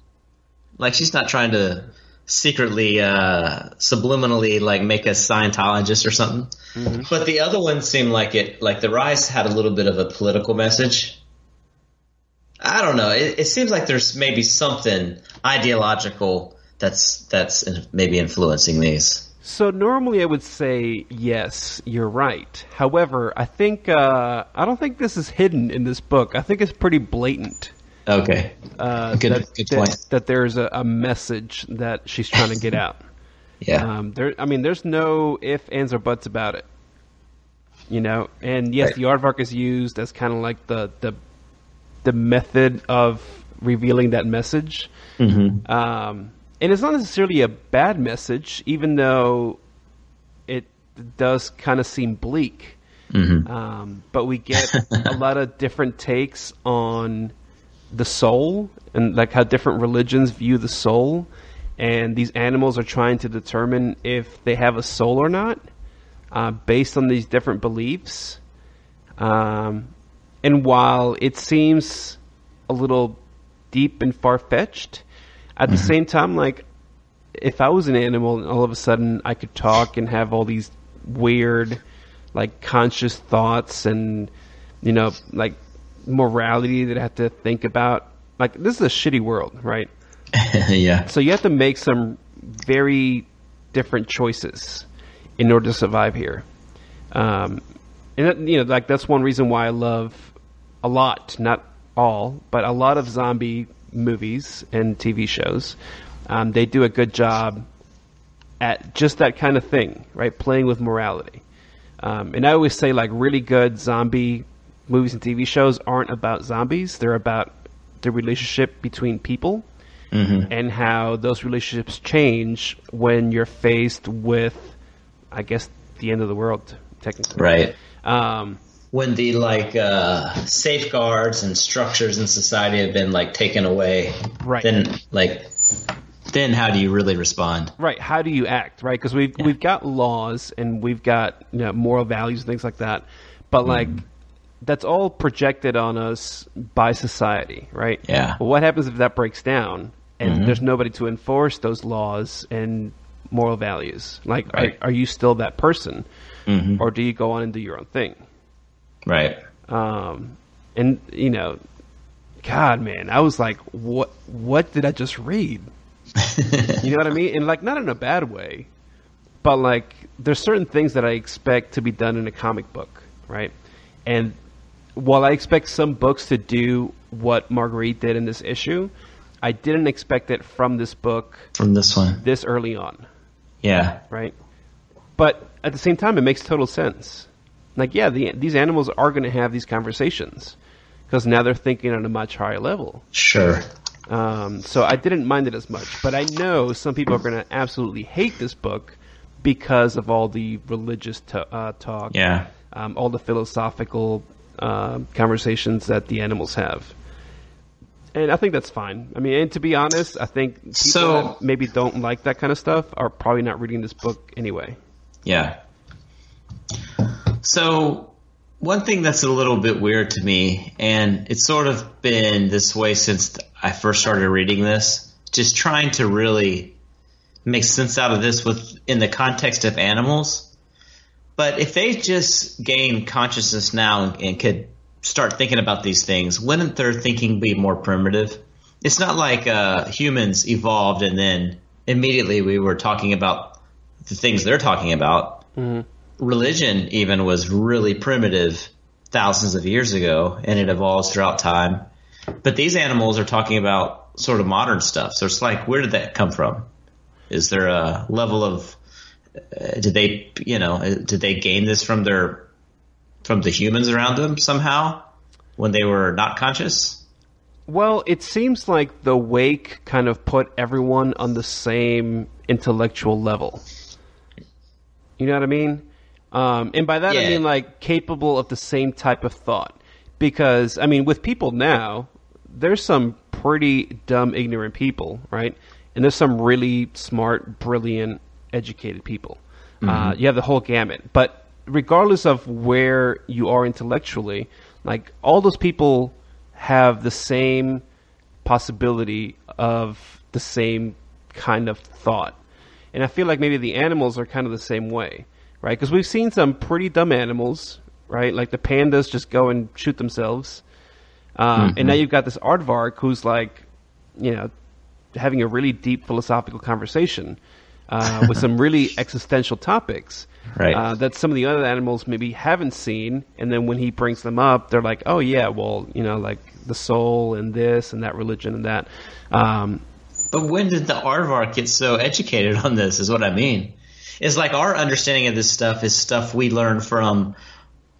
Like, she's not trying to secretly, uh, subliminally, like, make us Scientologists or something. Mm-hmm. But the other one seemed like it – like, the Rise had a little bit of a political message. I don't know. It, it seems like there's maybe something ideological – That's that's maybe influencing these. So normally I would say yes, you're right. However, I think uh, I don't think this is hidden in this book. I think it's pretty blatant. Okay. Uh, good, that, good point. That, that there's a, a message that she's trying to get out. Yeah. Um, there. I mean, there's no ifs, ands, or buts about it. You know. And yes, right. The Aardvark is used as kind of like the the the method of revealing that message. Mm-hmm. Um. And it's not necessarily a bad message, even though it does kind of seem bleak. Mm-hmm. Um, but we get a lot of different takes on the soul and like how different religions view the soul. And these animals are trying to determine if they have a soul or not uh, based on these different beliefs. Um, and while it seems a little deep and far-fetched, at the mm-hmm. same time, like, if I was an animal and all of a sudden I could talk and have all these weird, like, conscious thoughts and, you know, like, morality that I have to think about. Like, this is a shitty world, right? Yeah. So you have to make some very different choices in order to survive here. Um, and, that, you know, like, that's one reason why I love a lot, not all, but a lot of zombie movies and T V shows. Um, they do a good job at just that kind of thing, right? Playing with morality. Um, and I always say, like, really good zombie movies and T V shows aren't about zombies. They're about the relationship between people mm-hmm. and how those relationships change when you're faced with, I guess, the end of the world, technically. Right. Um, when the like uh, safeguards and structures in society have been like taken away, right? Then like, then how do you really respond? Right. How do you act? Right. Because we've yeah. we've got laws and we've got, you know, moral values and things like that, but like. Mm. That's all projected on us by society, right? Yeah. But what happens if that breaks down and mm-hmm. there's nobody to enforce those laws and moral values? Like, right. are, are you still that person, mm-hmm. or do you go on and do your own thing? Right. Um, and you know, God, man, I was like, what? What did I just read? You know what I mean? And like, not in a bad way, but like, there's certain things that I expect to be done in a comic book, right? And while I expect some books to do what Marguerite did in this issue, I didn't expect it from this book. From this one. This early on. Yeah. Right? But at the same time, it makes total sense. Like, yeah, the, these animals are going to have these conversations because now they're thinking on a much higher level. Sure. Um, so I didn't mind it as much. But I know some people are going to absolutely hate this book because of all the religious t- uh, talk. Yeah. Um, all the philosophical uh, conversations that the animals have. And I think that's fine. I mean, and to be honest, I think people so, that maybe don't like that kind of stuff are probably not reading this book anyway. Yeah. So one thing that's a little bit weird to me, and it's sort of been this way since I first started reading this, just trying to really make sense out of this with in the context of animals. But if they just gain consciousness now and, and could start thinking about these things, wouldn't their thinking be more primitive? It's not like uh, humans evolved and then immediately we were talking about the things they're talking about. Mm-hmm. Religion even was really primitive thousands of years ago, and it evolves throughout time. But these animals are talking about sort of modern stuff. So it's like, where did that come from? Is there a level of... Uh, did they, you know, did they gain this from their, from the humans around them somehow when they were not conscious? Well, it seems like the Wake kind of put everyone on the same intellectual level. You know what I mean? Um, and by that yeah. I mean like capable of the same type of thought. Because, I mean, with people now, there's some pretty dumb, ignorant people, right? And there's some really smart, brilliant, educated people. Mm-hmm. Uh, you have the whole gamut. But regardless of where you are intellectually, like all those people have the same possibility of the same kind of thought. And I feel like maybe the animals are kind of the same way, right? Because we've seen some pretty dumb animals, right? Like the pandas just go and shoot themselves. Um, mm-hmm. And now you've got this Aardvark who's like, you know, having a really deep philosophical conversation. Uh, with some really existential topics right. uh, that some of the other animals maybe haven't seen. And then when he brings them up, they're like, oh, yeah, well, you know, like the soul and this and that religion and that. Um, but when did the Aardvark get so educated on this is what I mean. It's like our understanding of this stuff is stuff we learn from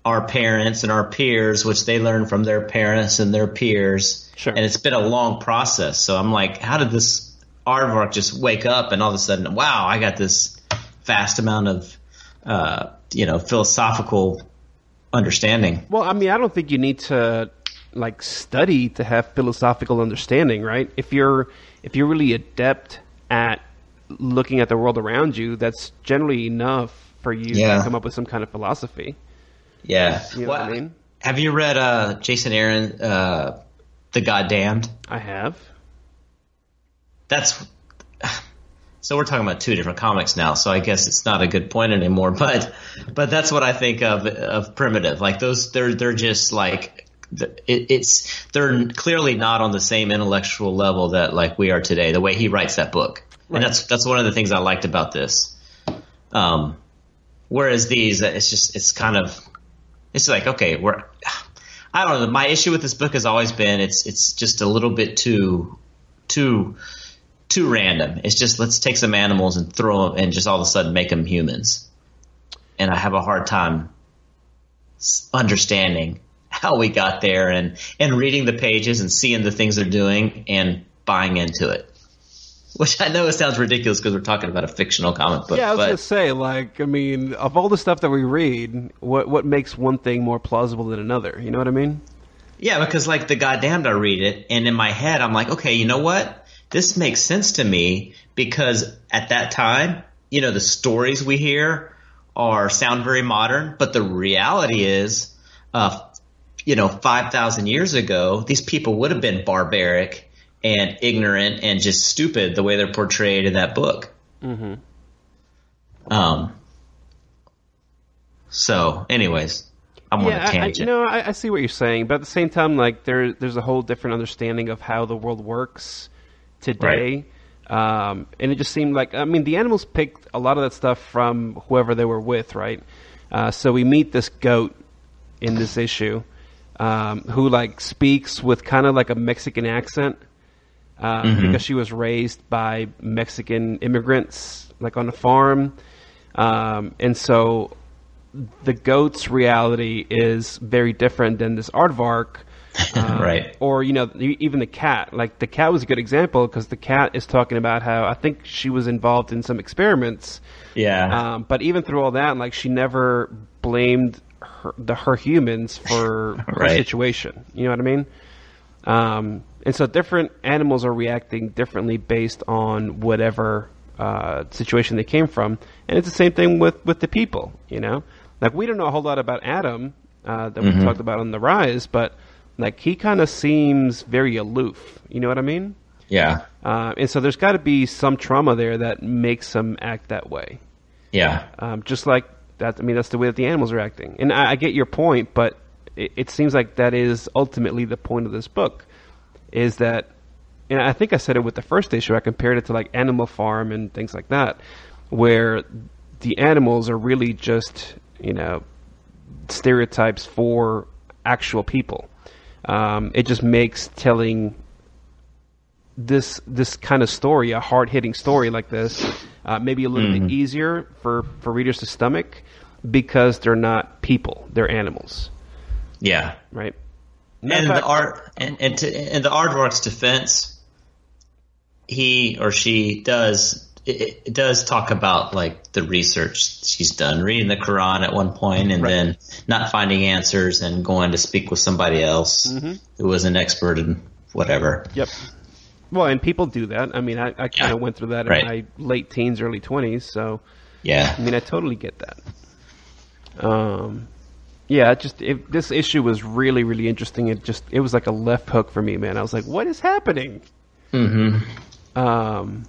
our parents and our peers, which they learn from their parents and their peers. Sure. And it's been a long process. So I'm like, how did this – Aardvark just wake up and all of a sudden, wow, I got this vast amount of, uh, you know, philosophical understanding. Well, I mean, I don't think you need to like study to have philosophical understanding, right? If you're if you're really adept at looking at the world around you, that's generally enough for you yeah. to come up with some kind of philosophy. Yeah. You know well, what I mean? Have you read uh, Jason Aaron, uh, The Goddamned? I have. That's so we're talking about two different comics now, so I guess it's not a good point anymore. But but that's what I think of of primitive. Like those, they're they're just like it, it's they're clearly not on the same intellectual level that like we are today. The way he writes that book, right. And that's that's one of the things I liked about this. Um, whereas these, it's just it's kind of it's like okay, we're I don't know. My issue with this book has always been it's it's just a little bit too too. Too random. It's just let's take some animals and throw them and just all of a sudden make them humans. And I have a hard time understanding how we got there and, and reading the pages and seeing the things they're doing and buying into it. Which I know it sounds ridiculous because we're talking about a fictional comic book. Yeah, I was but... going to say, like, I mean, of all the stuff that we read, what what makes one thing more plausible than another? You know what I mean? Yeah, because, like, The Goddamned, I read it, and in my head, I'm like, okay, you know what? This makes sense to me because at that time, you know, the stories we hear are sound very modern, but the reality is, uh, you know, five thousand years ago, these people would have been barbaric and ignorant and just stupid the way they're portrayed in that book. Mm-hmm. Um. So, anyways, I'm yeah, on a tangent. I, you know, I, I see what you're saying, but at the same time, like there, there's a whole different understanding of how the world works today, right. um, and it just seemed like I mean, the animals picked a lot of that stuff from whoever they were with, right? Uh, so we meet this goat in this issue, um, who like speaks with kind of like a Mexican accent. Uh, mm-hmm. Because she was raised by Mexican immigrants, like on a farm. Um, and so the goat's reality is very different than this aardvark. Um, right. Or, you know, even the cat. Like, the cat was a good example because the cat is talking about how I think she was involved in some experiments. Yeah. Um, but even through all that, like, she never blamed her, the, her humans for right. her situation. You know what I mean? Um, and so different animals are reacting differently based on whatever uh, situation they came from. And it's the same thing with, with the people, you know? Like, we don't know a whole lot about Adam uh, that mm-hmm. we talked about on The Rise, but, like, he kind of seems very aloof. You know what I mean? Yeah. Uh, and so there's got to be some trauma there that makes him act that way. Yeah. Um, just like that. I mean, that's the way that the animals are acting. And I, I get your point, but it, it seems like that is ultimately the point of this book. Is that, and I think I said it with the first issue, I compared it to like Animal Farm and things like that, where the animals are really just, you know, stereotypes for actual people. Um, it just makes telling this this kind of story, a hard-hitting story like this, uh, maybe a little mm-hmm. bit easier for, for readers to stomach because they're not people, they're animals. Yeah. Right? No, and, fact, the art, and, and, to, and the aardvark's defense, he or she does it, it does talk about like the research she's done, reading the Quran at one point, and right. then not finding answers and going to speak with somebody else mm-hmm. who was an expert in whatever. Yep. Well, and people do that. I mean, I, I kind of yeah. went through that right. in my late teens, early twenties. So, yeah, I mean, I totally get that. Um. Yeah, it just it, this issue was really, really interesting. It just it was like a left hook for me, man. I was like, "What is happening?" Mm-hmm. Um.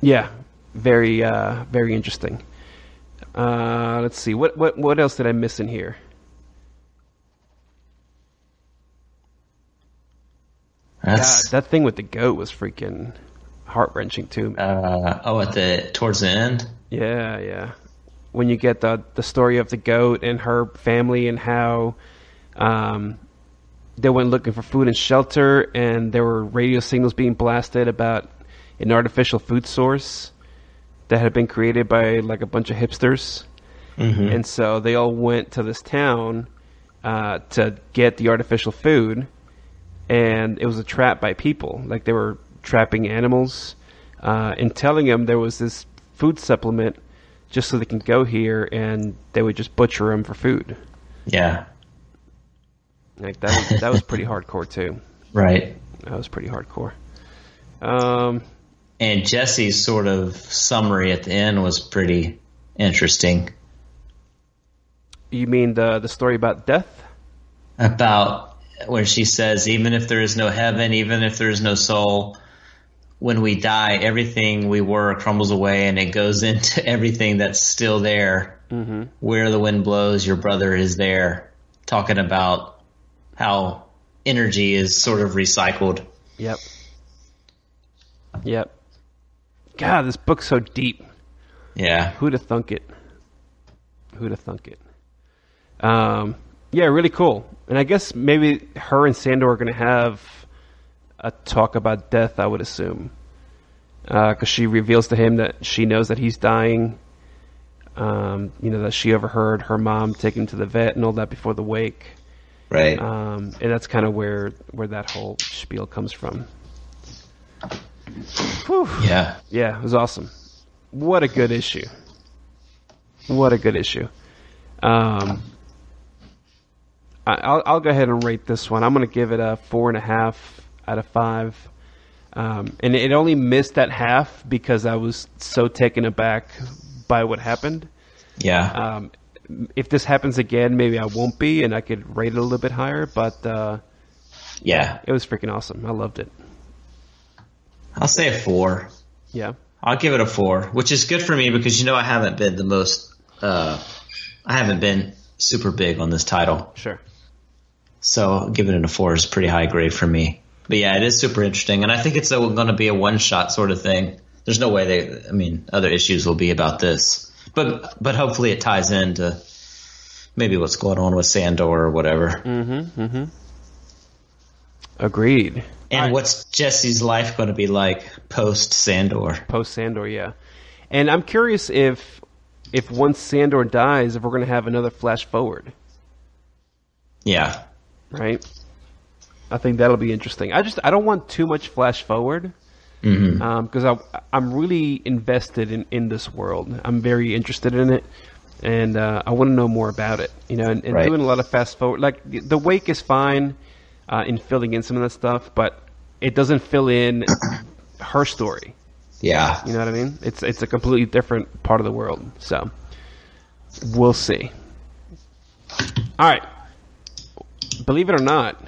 Yeah, very, uh, very interesting. Uh, let's see what what what else did I miss in here? That's... God, that thing with the goat was freaking heart wrenching too. Uh, oh, at the towards the end. Yeah, yeah. When you get the the story of the goat and her family and how um, they went looking for food and shelter and there were radio signals being blasted about an artificial food source that had been created by like a bunch of hipsters. Mm-hmm. And so they all went to this town uh, to get the artificial food, and it was a trap by people. Like they were trapping animals uh, and telling them there was this food supplement just so they can go here, and they would just butcher them for food. Yeah, like that. Was, that was pretty hardcore too. Right. That was pretty hardcore. Um, and Jesse's sort of summary at the end was pretty interesting. You mean the the story about death? About where she says, "Even if there is no heaven, even if there is no soul, when we die, everything we were crumbles away and it goes into everything that's still there. Mm-hmm. Where the wind blows, your brother is there." Talking about how energy is sort of recycled. Yep. Yep. God, this book's so deep. Yeah. Who'd have thunk it? Who'd have thunk it? Um, yeah, really cool. And I guess maybe her and Sandor are going to have a talk about death, I would assume, because uh, she reveals to him that she knows that he's dying. Um, you know, that she overheard her mom take him to the vet and all that before the wake, right? Um, and that's kind of where where that whole spiel comes from. Whew. Yeah. Yeah, it was awesome. What a good issue. What a good issue. Um, I, I'll, I'll go ahead and rate this one. I'm going to give it a four and a half out of five. Um, and it only missed that half because I was so taken aback by what happened. Yeah. Um, if this happens again, maybe I won't be, and I could rate it a little bit higher. But uh, yeah, it was freaking awesome. I loved it. I'll say a four. Yeah. I'll give it a four, which is good for me because, you know, I haven't been the most uh, – I haven't been super big on this title. Sure. So giving it a four is a pretty high grade for me. But, yeah, it is super interesting, and I think it's going to be a one-shot sort of thing. There's no way they – I mean, other issues will be about this. But but hopefully it ties into maybe what's going on with Sandor or whatever. Mm-hmm, mm-hmm. Agreed. And right. What's Jesse's life going to be like post Sandor? Post Sandor, yeah. And I'm curious if if once Sandor dies, if we're going to have another flash forward. Yeah. Right? I think that'll be interesting. I just I don't want too much flash forward. Mm-hmm. Um, because I I'm really invested in, in this world. I'm very interested in it, and uh, I want to know more about it. You know, and, and right. doing a lot of fast forward, like The Wake is fine uh, in filling in some of that stuff, but it doesn't fill in her story. Yeah, you know what I mean. It's it's a completely different part of the world. So we'll see. All right, believe it or not,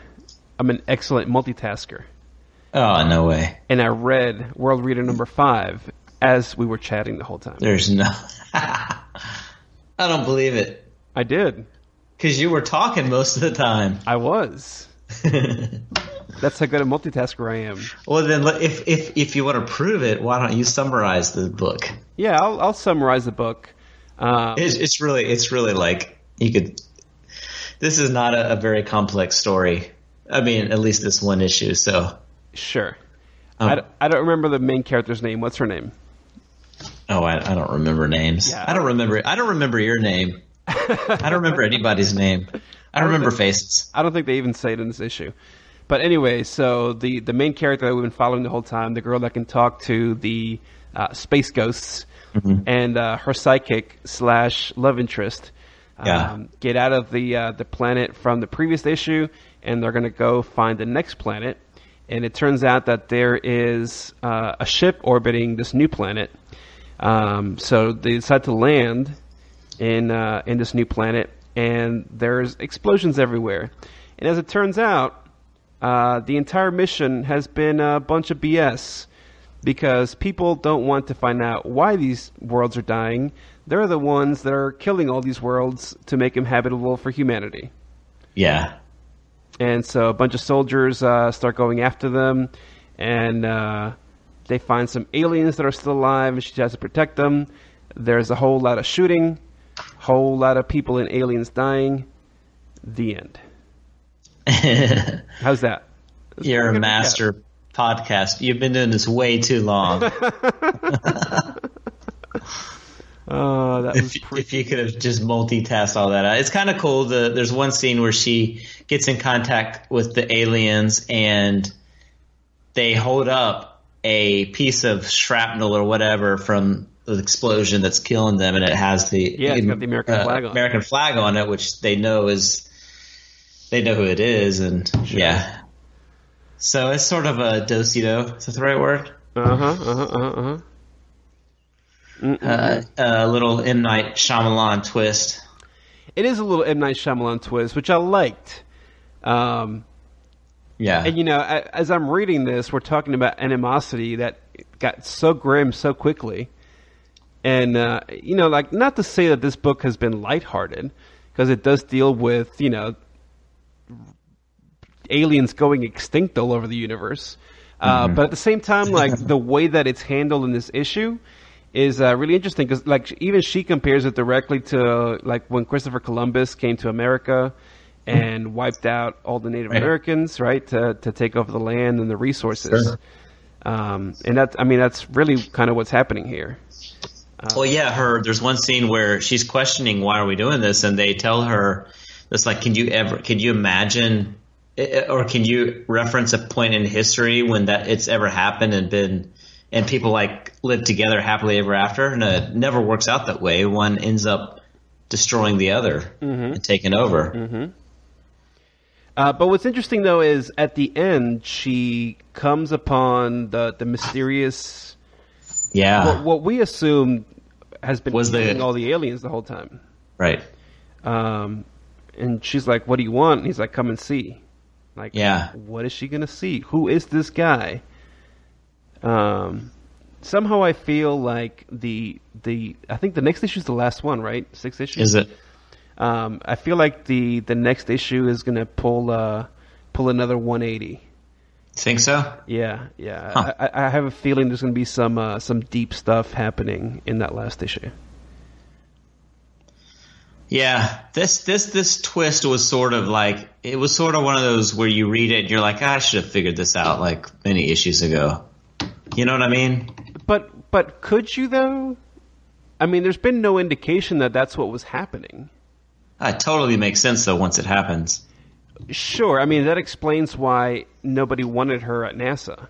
I'm an excellent multitasker. Oh, no way. And I read World Reader number five as we were chatting the whole time. There's no... I don't believe it. I did. Because you were talking most of the time. I was. That's how good a multitasker I am. Well, then, if if if you want to prove it, why don't you summarize the book? Yeah, I'll, I'll summarize the book. Um, it's, it's really, it's really like, you could... This is not a, a very complex story. I mean, at least this one issue, so... Sure. Um, I, d- I don't remember the main character's name. What's her name? Oh, I, I don't remember names. Yeah. I don't remember. I don't remember your name. I don't remember anybody's name. I, I remember think, faces. I don't think they even say it in this issue. But anyway, so the, the main character that we've been following the whole time, the girl that can talk to the uh, space ghosts, mm-hmm. and uh, her psychic slash love interest, um, yeah. get out of the uh, the planet from the previous issue, and they're going to go find the next planet. And it turns out that there is uh, a ship orbiting this new planet. Um, so they decide to land in uh, in this new planet, and there's explosions everywhere. And as it turns out, uh, the entire mission has been a bunch of B S because people don't want to find out why these worlds are dying. They're the ones that are killing all these worlds to make them habitable for humanity. Yeah. And so a bunch of soldiers uh, start going after them, and uh, they find some aliens that are still alive, and she tries to protect them. There's a whole lot of shooting, whole lot of people and aliens dying. The end. How's that? That's You're a master podcast. podcast. You've been doing this way too long. Oh, that was if, if you could have just multitasked all that out. It's kind of cool. The, there's one scene where she gets in contact with the aliens and they hold up a piece of shrapnel or whatever from the explosion that's killing them, and it has the, yeah, it's got the American, uh, flag on. American flag on it, which they know is they know who it is, and sure. yeah. So it's sort of a do-si-do. Is that the right word? Uh huh. Uh huh. Uh huh. Uh, a little M Night Shyamalan twist. It is a little M Night Shyamalan twist, which I liked. Um, yeah, and you know, I, as I'm reading this, we're talking about animosity that got so grim so quickly, and uh, you know, like not to say that this book has been lighthearted, because it does deal with you know aliens going extinct all over the universe, uh, mm-hmm. but at the same time, like the way that it's handled in this issue. Is uh, really interesting because, like, even she compares it directly to uh, like when Christopher Columbus came to America and wiped out all the Native right. Americans, right, to to take over the land and the resources. Sure. Um, and that, I mean, that's really kind of what's happening here. Uh, well, yeah, her. There's one scene where she's questioning why are we doing this, and they tell her, "It's like, can you ever? Can you imagine it, or can you reference a point in history when that it's ever happened and been, and people like live together happily ever after? And it never works out that way. One ends up destroying the other mm-hmm. and taking over. Mm-hmm. Uh, but what's interesting, though, is at the end, she comes upon the, the mysterious... Yeah. What, what we assume has been was killing the, all the aliens the whole time. Right. Um, and she's like, what do you want? And he's like, come and see. Like, yeah. What is she going to see? Who is this guy? Um, somehow I feel like the... the I think the next issue is the last one, right? Six issues? Is it? Um, I feel like the, the next issue is going to pull uh, pull another one eighty. Think so? Yeah, yeah. Huh. I, I have a feeling there's going to be some uh, some deep stuff happening in that last issue. Yeah, this this this twist was sort of like it was sort of one of those where you read it and you're like, ah, I should have figured this out like many issues ago. You know what I mean? But but could you though? I mean, there's been no indication that that's what was happening. That totally makes sense, though, once it happens. Sure. I mean, that explains why nobody wanted her at NASA.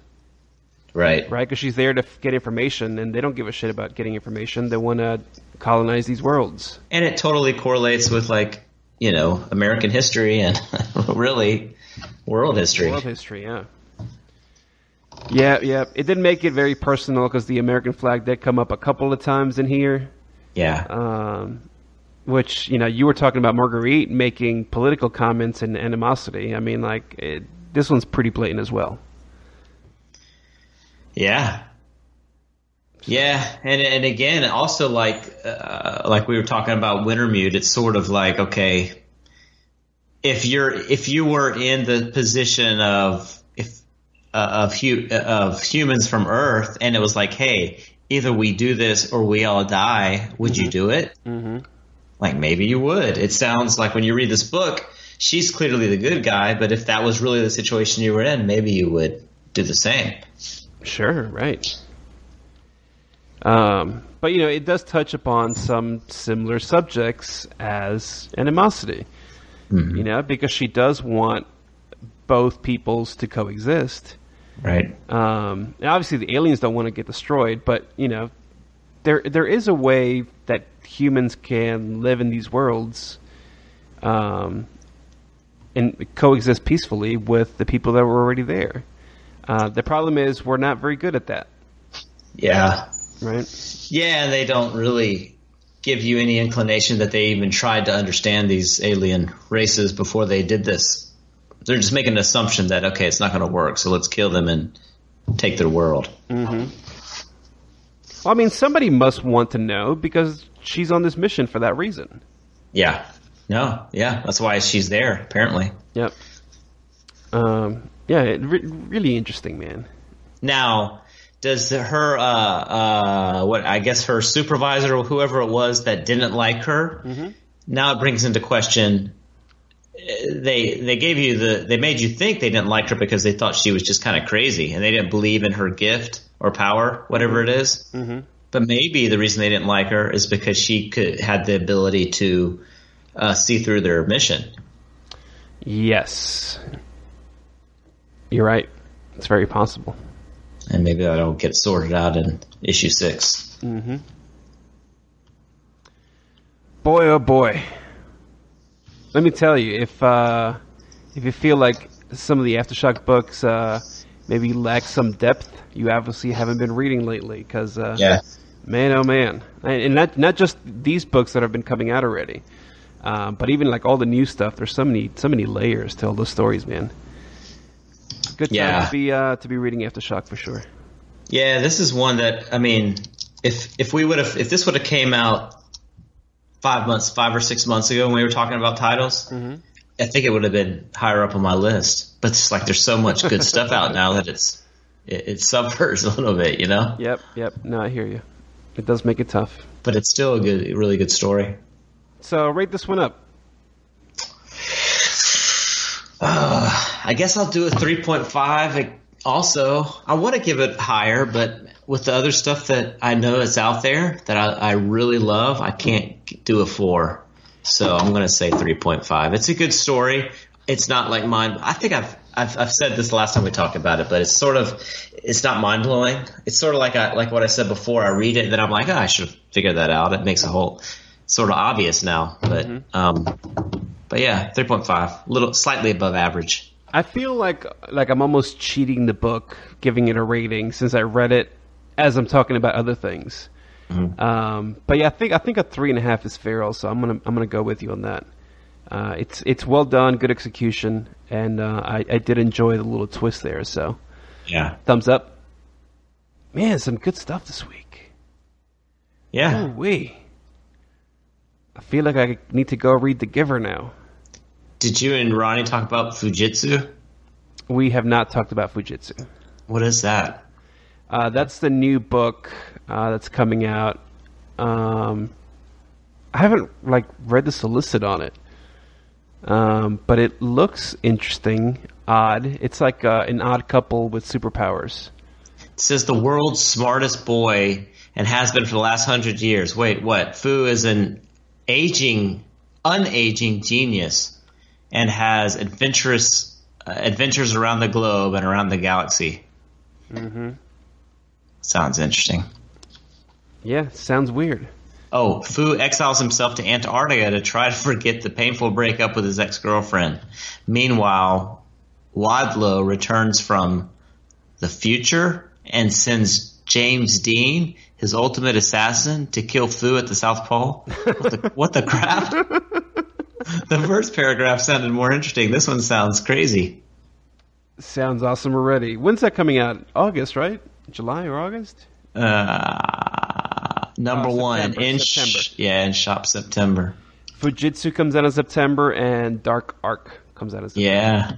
Right. Right? Because she's there to get information, and they don't give a shit about getting information. They want to colonize these worlds. And it totally correlates with, like, you know, American history and really world history. World history, yeah. Yeah, yeah. It did make it very personal because the American flag did come up a couple of times in here. Yeah. Um... Which, you know, you were talking about Marguerite making political comments and animosity. I mean, like, it, this one's pretty blatant as well. Yeah. Yeah. And and again, also, like, uh, like we were talking about Winter Mute, it's sort of like, okay, if you're if you were in the position of if uh, of hu- of humans from Earth and it was like, hey, either we do this or we all die, would mm-hmm. you do it? Mm-hmm. Like, maybe you would. It sounds like when you read this book, she's clearly the good guy, but if that was really the situation you were in, maybe you would do the same. Sure, right. Um, but, you know, it does touch upon some similar subjects as animosity, mm-hmm. you know, because she does want both peoples to coexist. Right. Um, and obviously the aliens don't want to get destroyed, but, you know, there there is a way that humans can live in these worlds um, and coexist peacefully with the people that were already there. Uh, the problem is we're not very good at that. Yeah. Right? Yeah, they don't really give you any inclination that they even tried to understand these alien races before they did this. They're just making an assumption that, okay, it's not going to work, so let's kill them and take their world. Mm-hmm. Well, I mean, somebody must want to know because she's on this mission for that reason. Yeah. No. Yeah. That's why she's there, apparently. Yep. Um, yeah. It re- really interesting, man. Now, does her, uh, uh, what I guess her supervisor or whoever it was that didn't like her, mm-hmm. now it brings into question. They they gave you the they made you think they didn't like her because they thought she was just kind of crazy and they didn't believe in her gift or power, whatever it is. Mm-hmm. But maybe the reason they didn't like her is because she could had the ability to uh, see through their mission. Yes, you're right. It's very possible. And maybe that'll get sorted out in issue six. Mm-hmm. Boy, oh boy. Let me tell you, if uh, if you feel like some of the Aftershock books uh, maybe lack some depth, you obviously haven't been reading lately. Because uh, yeah. man, oh man, and not not just these books that have been coming out already, uh, but even like all the new stuff. There's so many so many layers to all those stories, man. Good time yeah. to be uh, to be reading Aftershock for sure. Yeah, this is one that I mean, if if we would have if this would have came out. Five months, five or six months ago when we were talking about titles, mm-hmm. I think it would have been higher up on my list. But it's like there's so much good stuff out now that it's it, it subverts a little bit, you know? Yep, yep. No, I hear you. It does make it tough. But it's still a good, really good story. So rate this one up. Uh, I guess I'll do a three point five also. I want to give it higher, but with the other stuff that I know is out there that I, I really love, I can't do a four, so I'm going to say three point five. It's a good story. it's not like mind. I think I've I've I've said this last time we talked about it, but it's sort of it's not mind blowing. It's sort of like I like what I said before. I read it and then I'm like, oh, I should have figured that out. It makes a whole sort of obvious now, but mm-hmm. um, but yeah, three point five, little slightly above average. I feel like like I'm almost cheating the book, giving it a rating since I read it as I'm talking about other things. Mm-hmm. Um, but yeah, I think I think a three and a half is fair. Also, I'm gonna I'm gonna go with you on that. Uh, it's it's well done, good execution, and uh, I, I did enjoy the little twist there. So, yeah, thumbs up. Man, some good stuff this week. Yeah, wee. I feel like I need to go read The Giver now. Did you and Ronnie talk about Fujitsu? We have not talked about Fujitsu. What is that? Uh, that's the new book uh, that's coming out. Um, I haven't like read the solicit on it. Um, but it looks interesting, odd. It's like uh, an odd couple with superpowers. It says the world's smartest boy and has been for the last hundred years. Wait, what? Fu is an aging, unaging genius and has adventurous uh, adventures around the globe and around the galaxy. Mm-hmm. Sounds interesting. Yeah, sounds weird. Oh, Fu exiles himself to Antarctica to try to forget the painful breakup with his ex-girlfriend. Meanwhile, Wadlow returns from the future and sends James Dean, his ultimate assassin, to kill Fu at the South Pole. What the, what the crap? The first paragraph sounded more interesting. This one sounds crazy. Sounds awesome already. When's that coming out? August, right? July or August? Uh... Number oh, one September, in September. Sh- yeah, in shop September. Fujitsu comes out in September, and Dark Ark comes out in September. Yeah.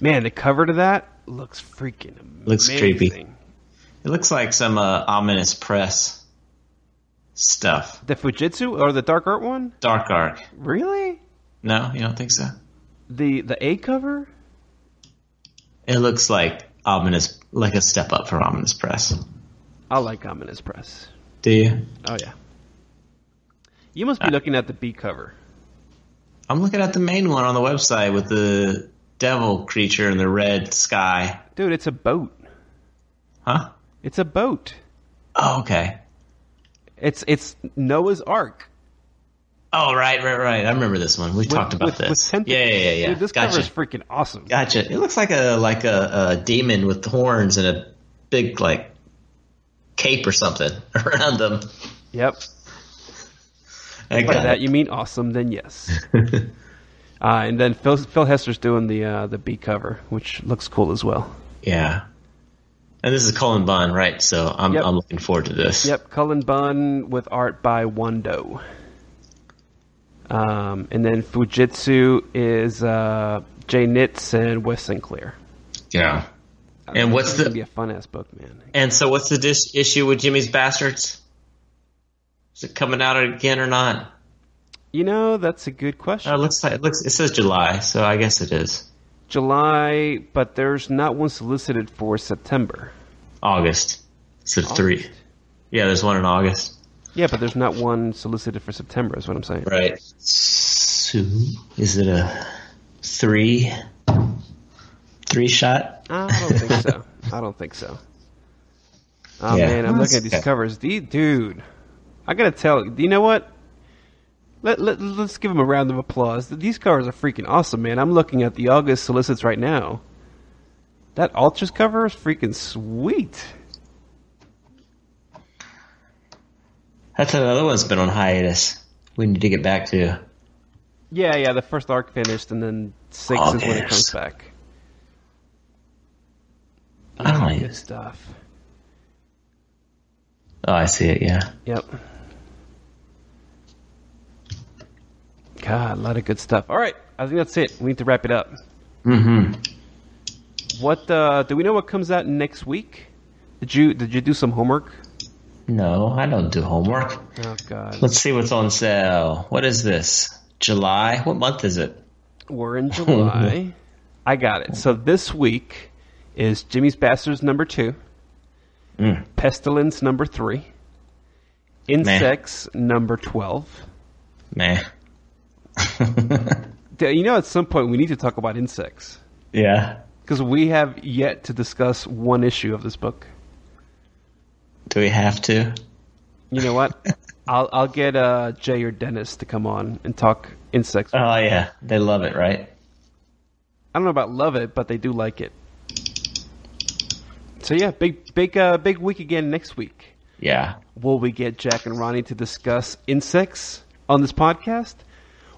Man, the cover to that looks freaking amazing. Looks creepy. It looks like some uh, Ominous Press stuff. The Fujitsu or the Dark Ark one? Dark Ark. Really? No, you don't think so? The the A cover? It looks like Ominous, like a step up from Ominous Press. I like Ominous Press. Do you? Oh, yeah. You must be uh, looking at the B cover. I'm looking at the main one on the website with the devil creature and the red sky. Dude, it's a boat. Huh? It's a boat. Oh, okay. It's it's Noah's Ark. Oh, right, right, right. I remember this one. We with, talked about with, this. With yeah, yeah, yeah. yeah. Dude, this gotcha. cover is freaking awesome. Gotcha. It looks like a like a, a demon with horns and a big, like, cape or something around them. Yep. By that it. You mean awesome? Then yes. uh, and then Phil, Phil Hester's doing the uh, the B cover, which looks cool as well. Yeah. And this is Cullen Bunn, right? So I'm yep. I'm looking forward to this. Yep, Cullen Bunn with art by Wando. Um, and then Fujitsu is uh, Jay Nitz and Wes Sinclair. Yeah. And what's the, gonna be a fun ass book, man. And so, what's the dis- issue with Jimmy's Bastards? Is it coming out again or not? You know, that's a good question. Uh, it looks like it looks. It says July, so I guess it is July. But there's not one solicited for September. August. So August. Three. Yeah, there's one in August. Yeah, but there's not one solicited for September. Is what I'm saying. Right. So, is it a three? Three shot? I don't think so. I don't think so. Oh, yeah. Man, I'm looking at these covers. These, dude, I got to tell you, you know what? Let, let, let's give them a round of applause. These covers are freaking awesome, man. I'm looking at the August solicits right now. That Ultras cover is freaking sweet. That's another one's been on hiatus. We need to get back to. Yeah, yeah, the first arc finished, and then six oh, is when it comes back. I don't like good stuff. Oh, I see it, yeah. Yep. God, a lot of good stuff. All right, I think that's it. We need to wrap it up. Mm-hmm. What uh, do we know what comes out next week? Did you did you do some homework? No, I don't do homework. Oh God. Let's see what's on sale. What is this? July? What month is it? We're in July. I got it. So this week is Jimmy's Bastards number two, mm. Pestilence number three, Insects Meh. number twelve, Meh. you know, at some point we need to talk about Insects. Yeah. Because we have yet to discuss one issue of this book. Do we have to? You know what? I'll I'll get uh, Jay or Dennis to come on and talk Insects. Oh, yeah. They love it, right? I don't know about love it, but they do like it. So, yeah, big big, uh, big week again next week. Yeah. Will we get Jack and Ronnie to discuss Insects on this podcast?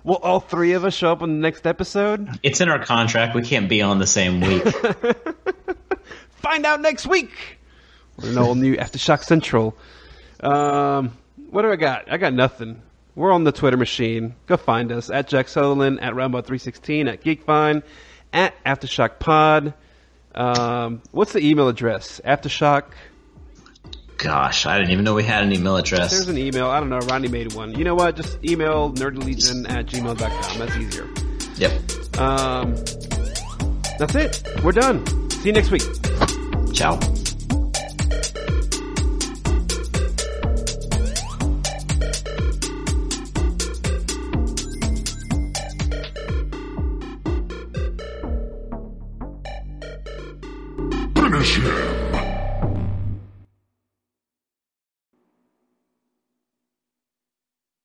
Will all three of us show up on the next episode? It's in our contract. We can't be on the same week. Find out next week. We're an all new Aftershock Central. Um, what do I got? I got nothing. We're on the Twitter machine. Go find us at Jack Sutherland, at Roundbot three sixteen, at GeekVine, at Aftershock Pod. Um, what's the email address? Aftershock. Gosh, I didn't even know we had an email address. There's an email. I don't know. Ronnie made one. You know what? Just email nerdylegion at gmail dot com. That's easier. Yep. Um, that's it. We're done. See you next week. Ciao. Finish him.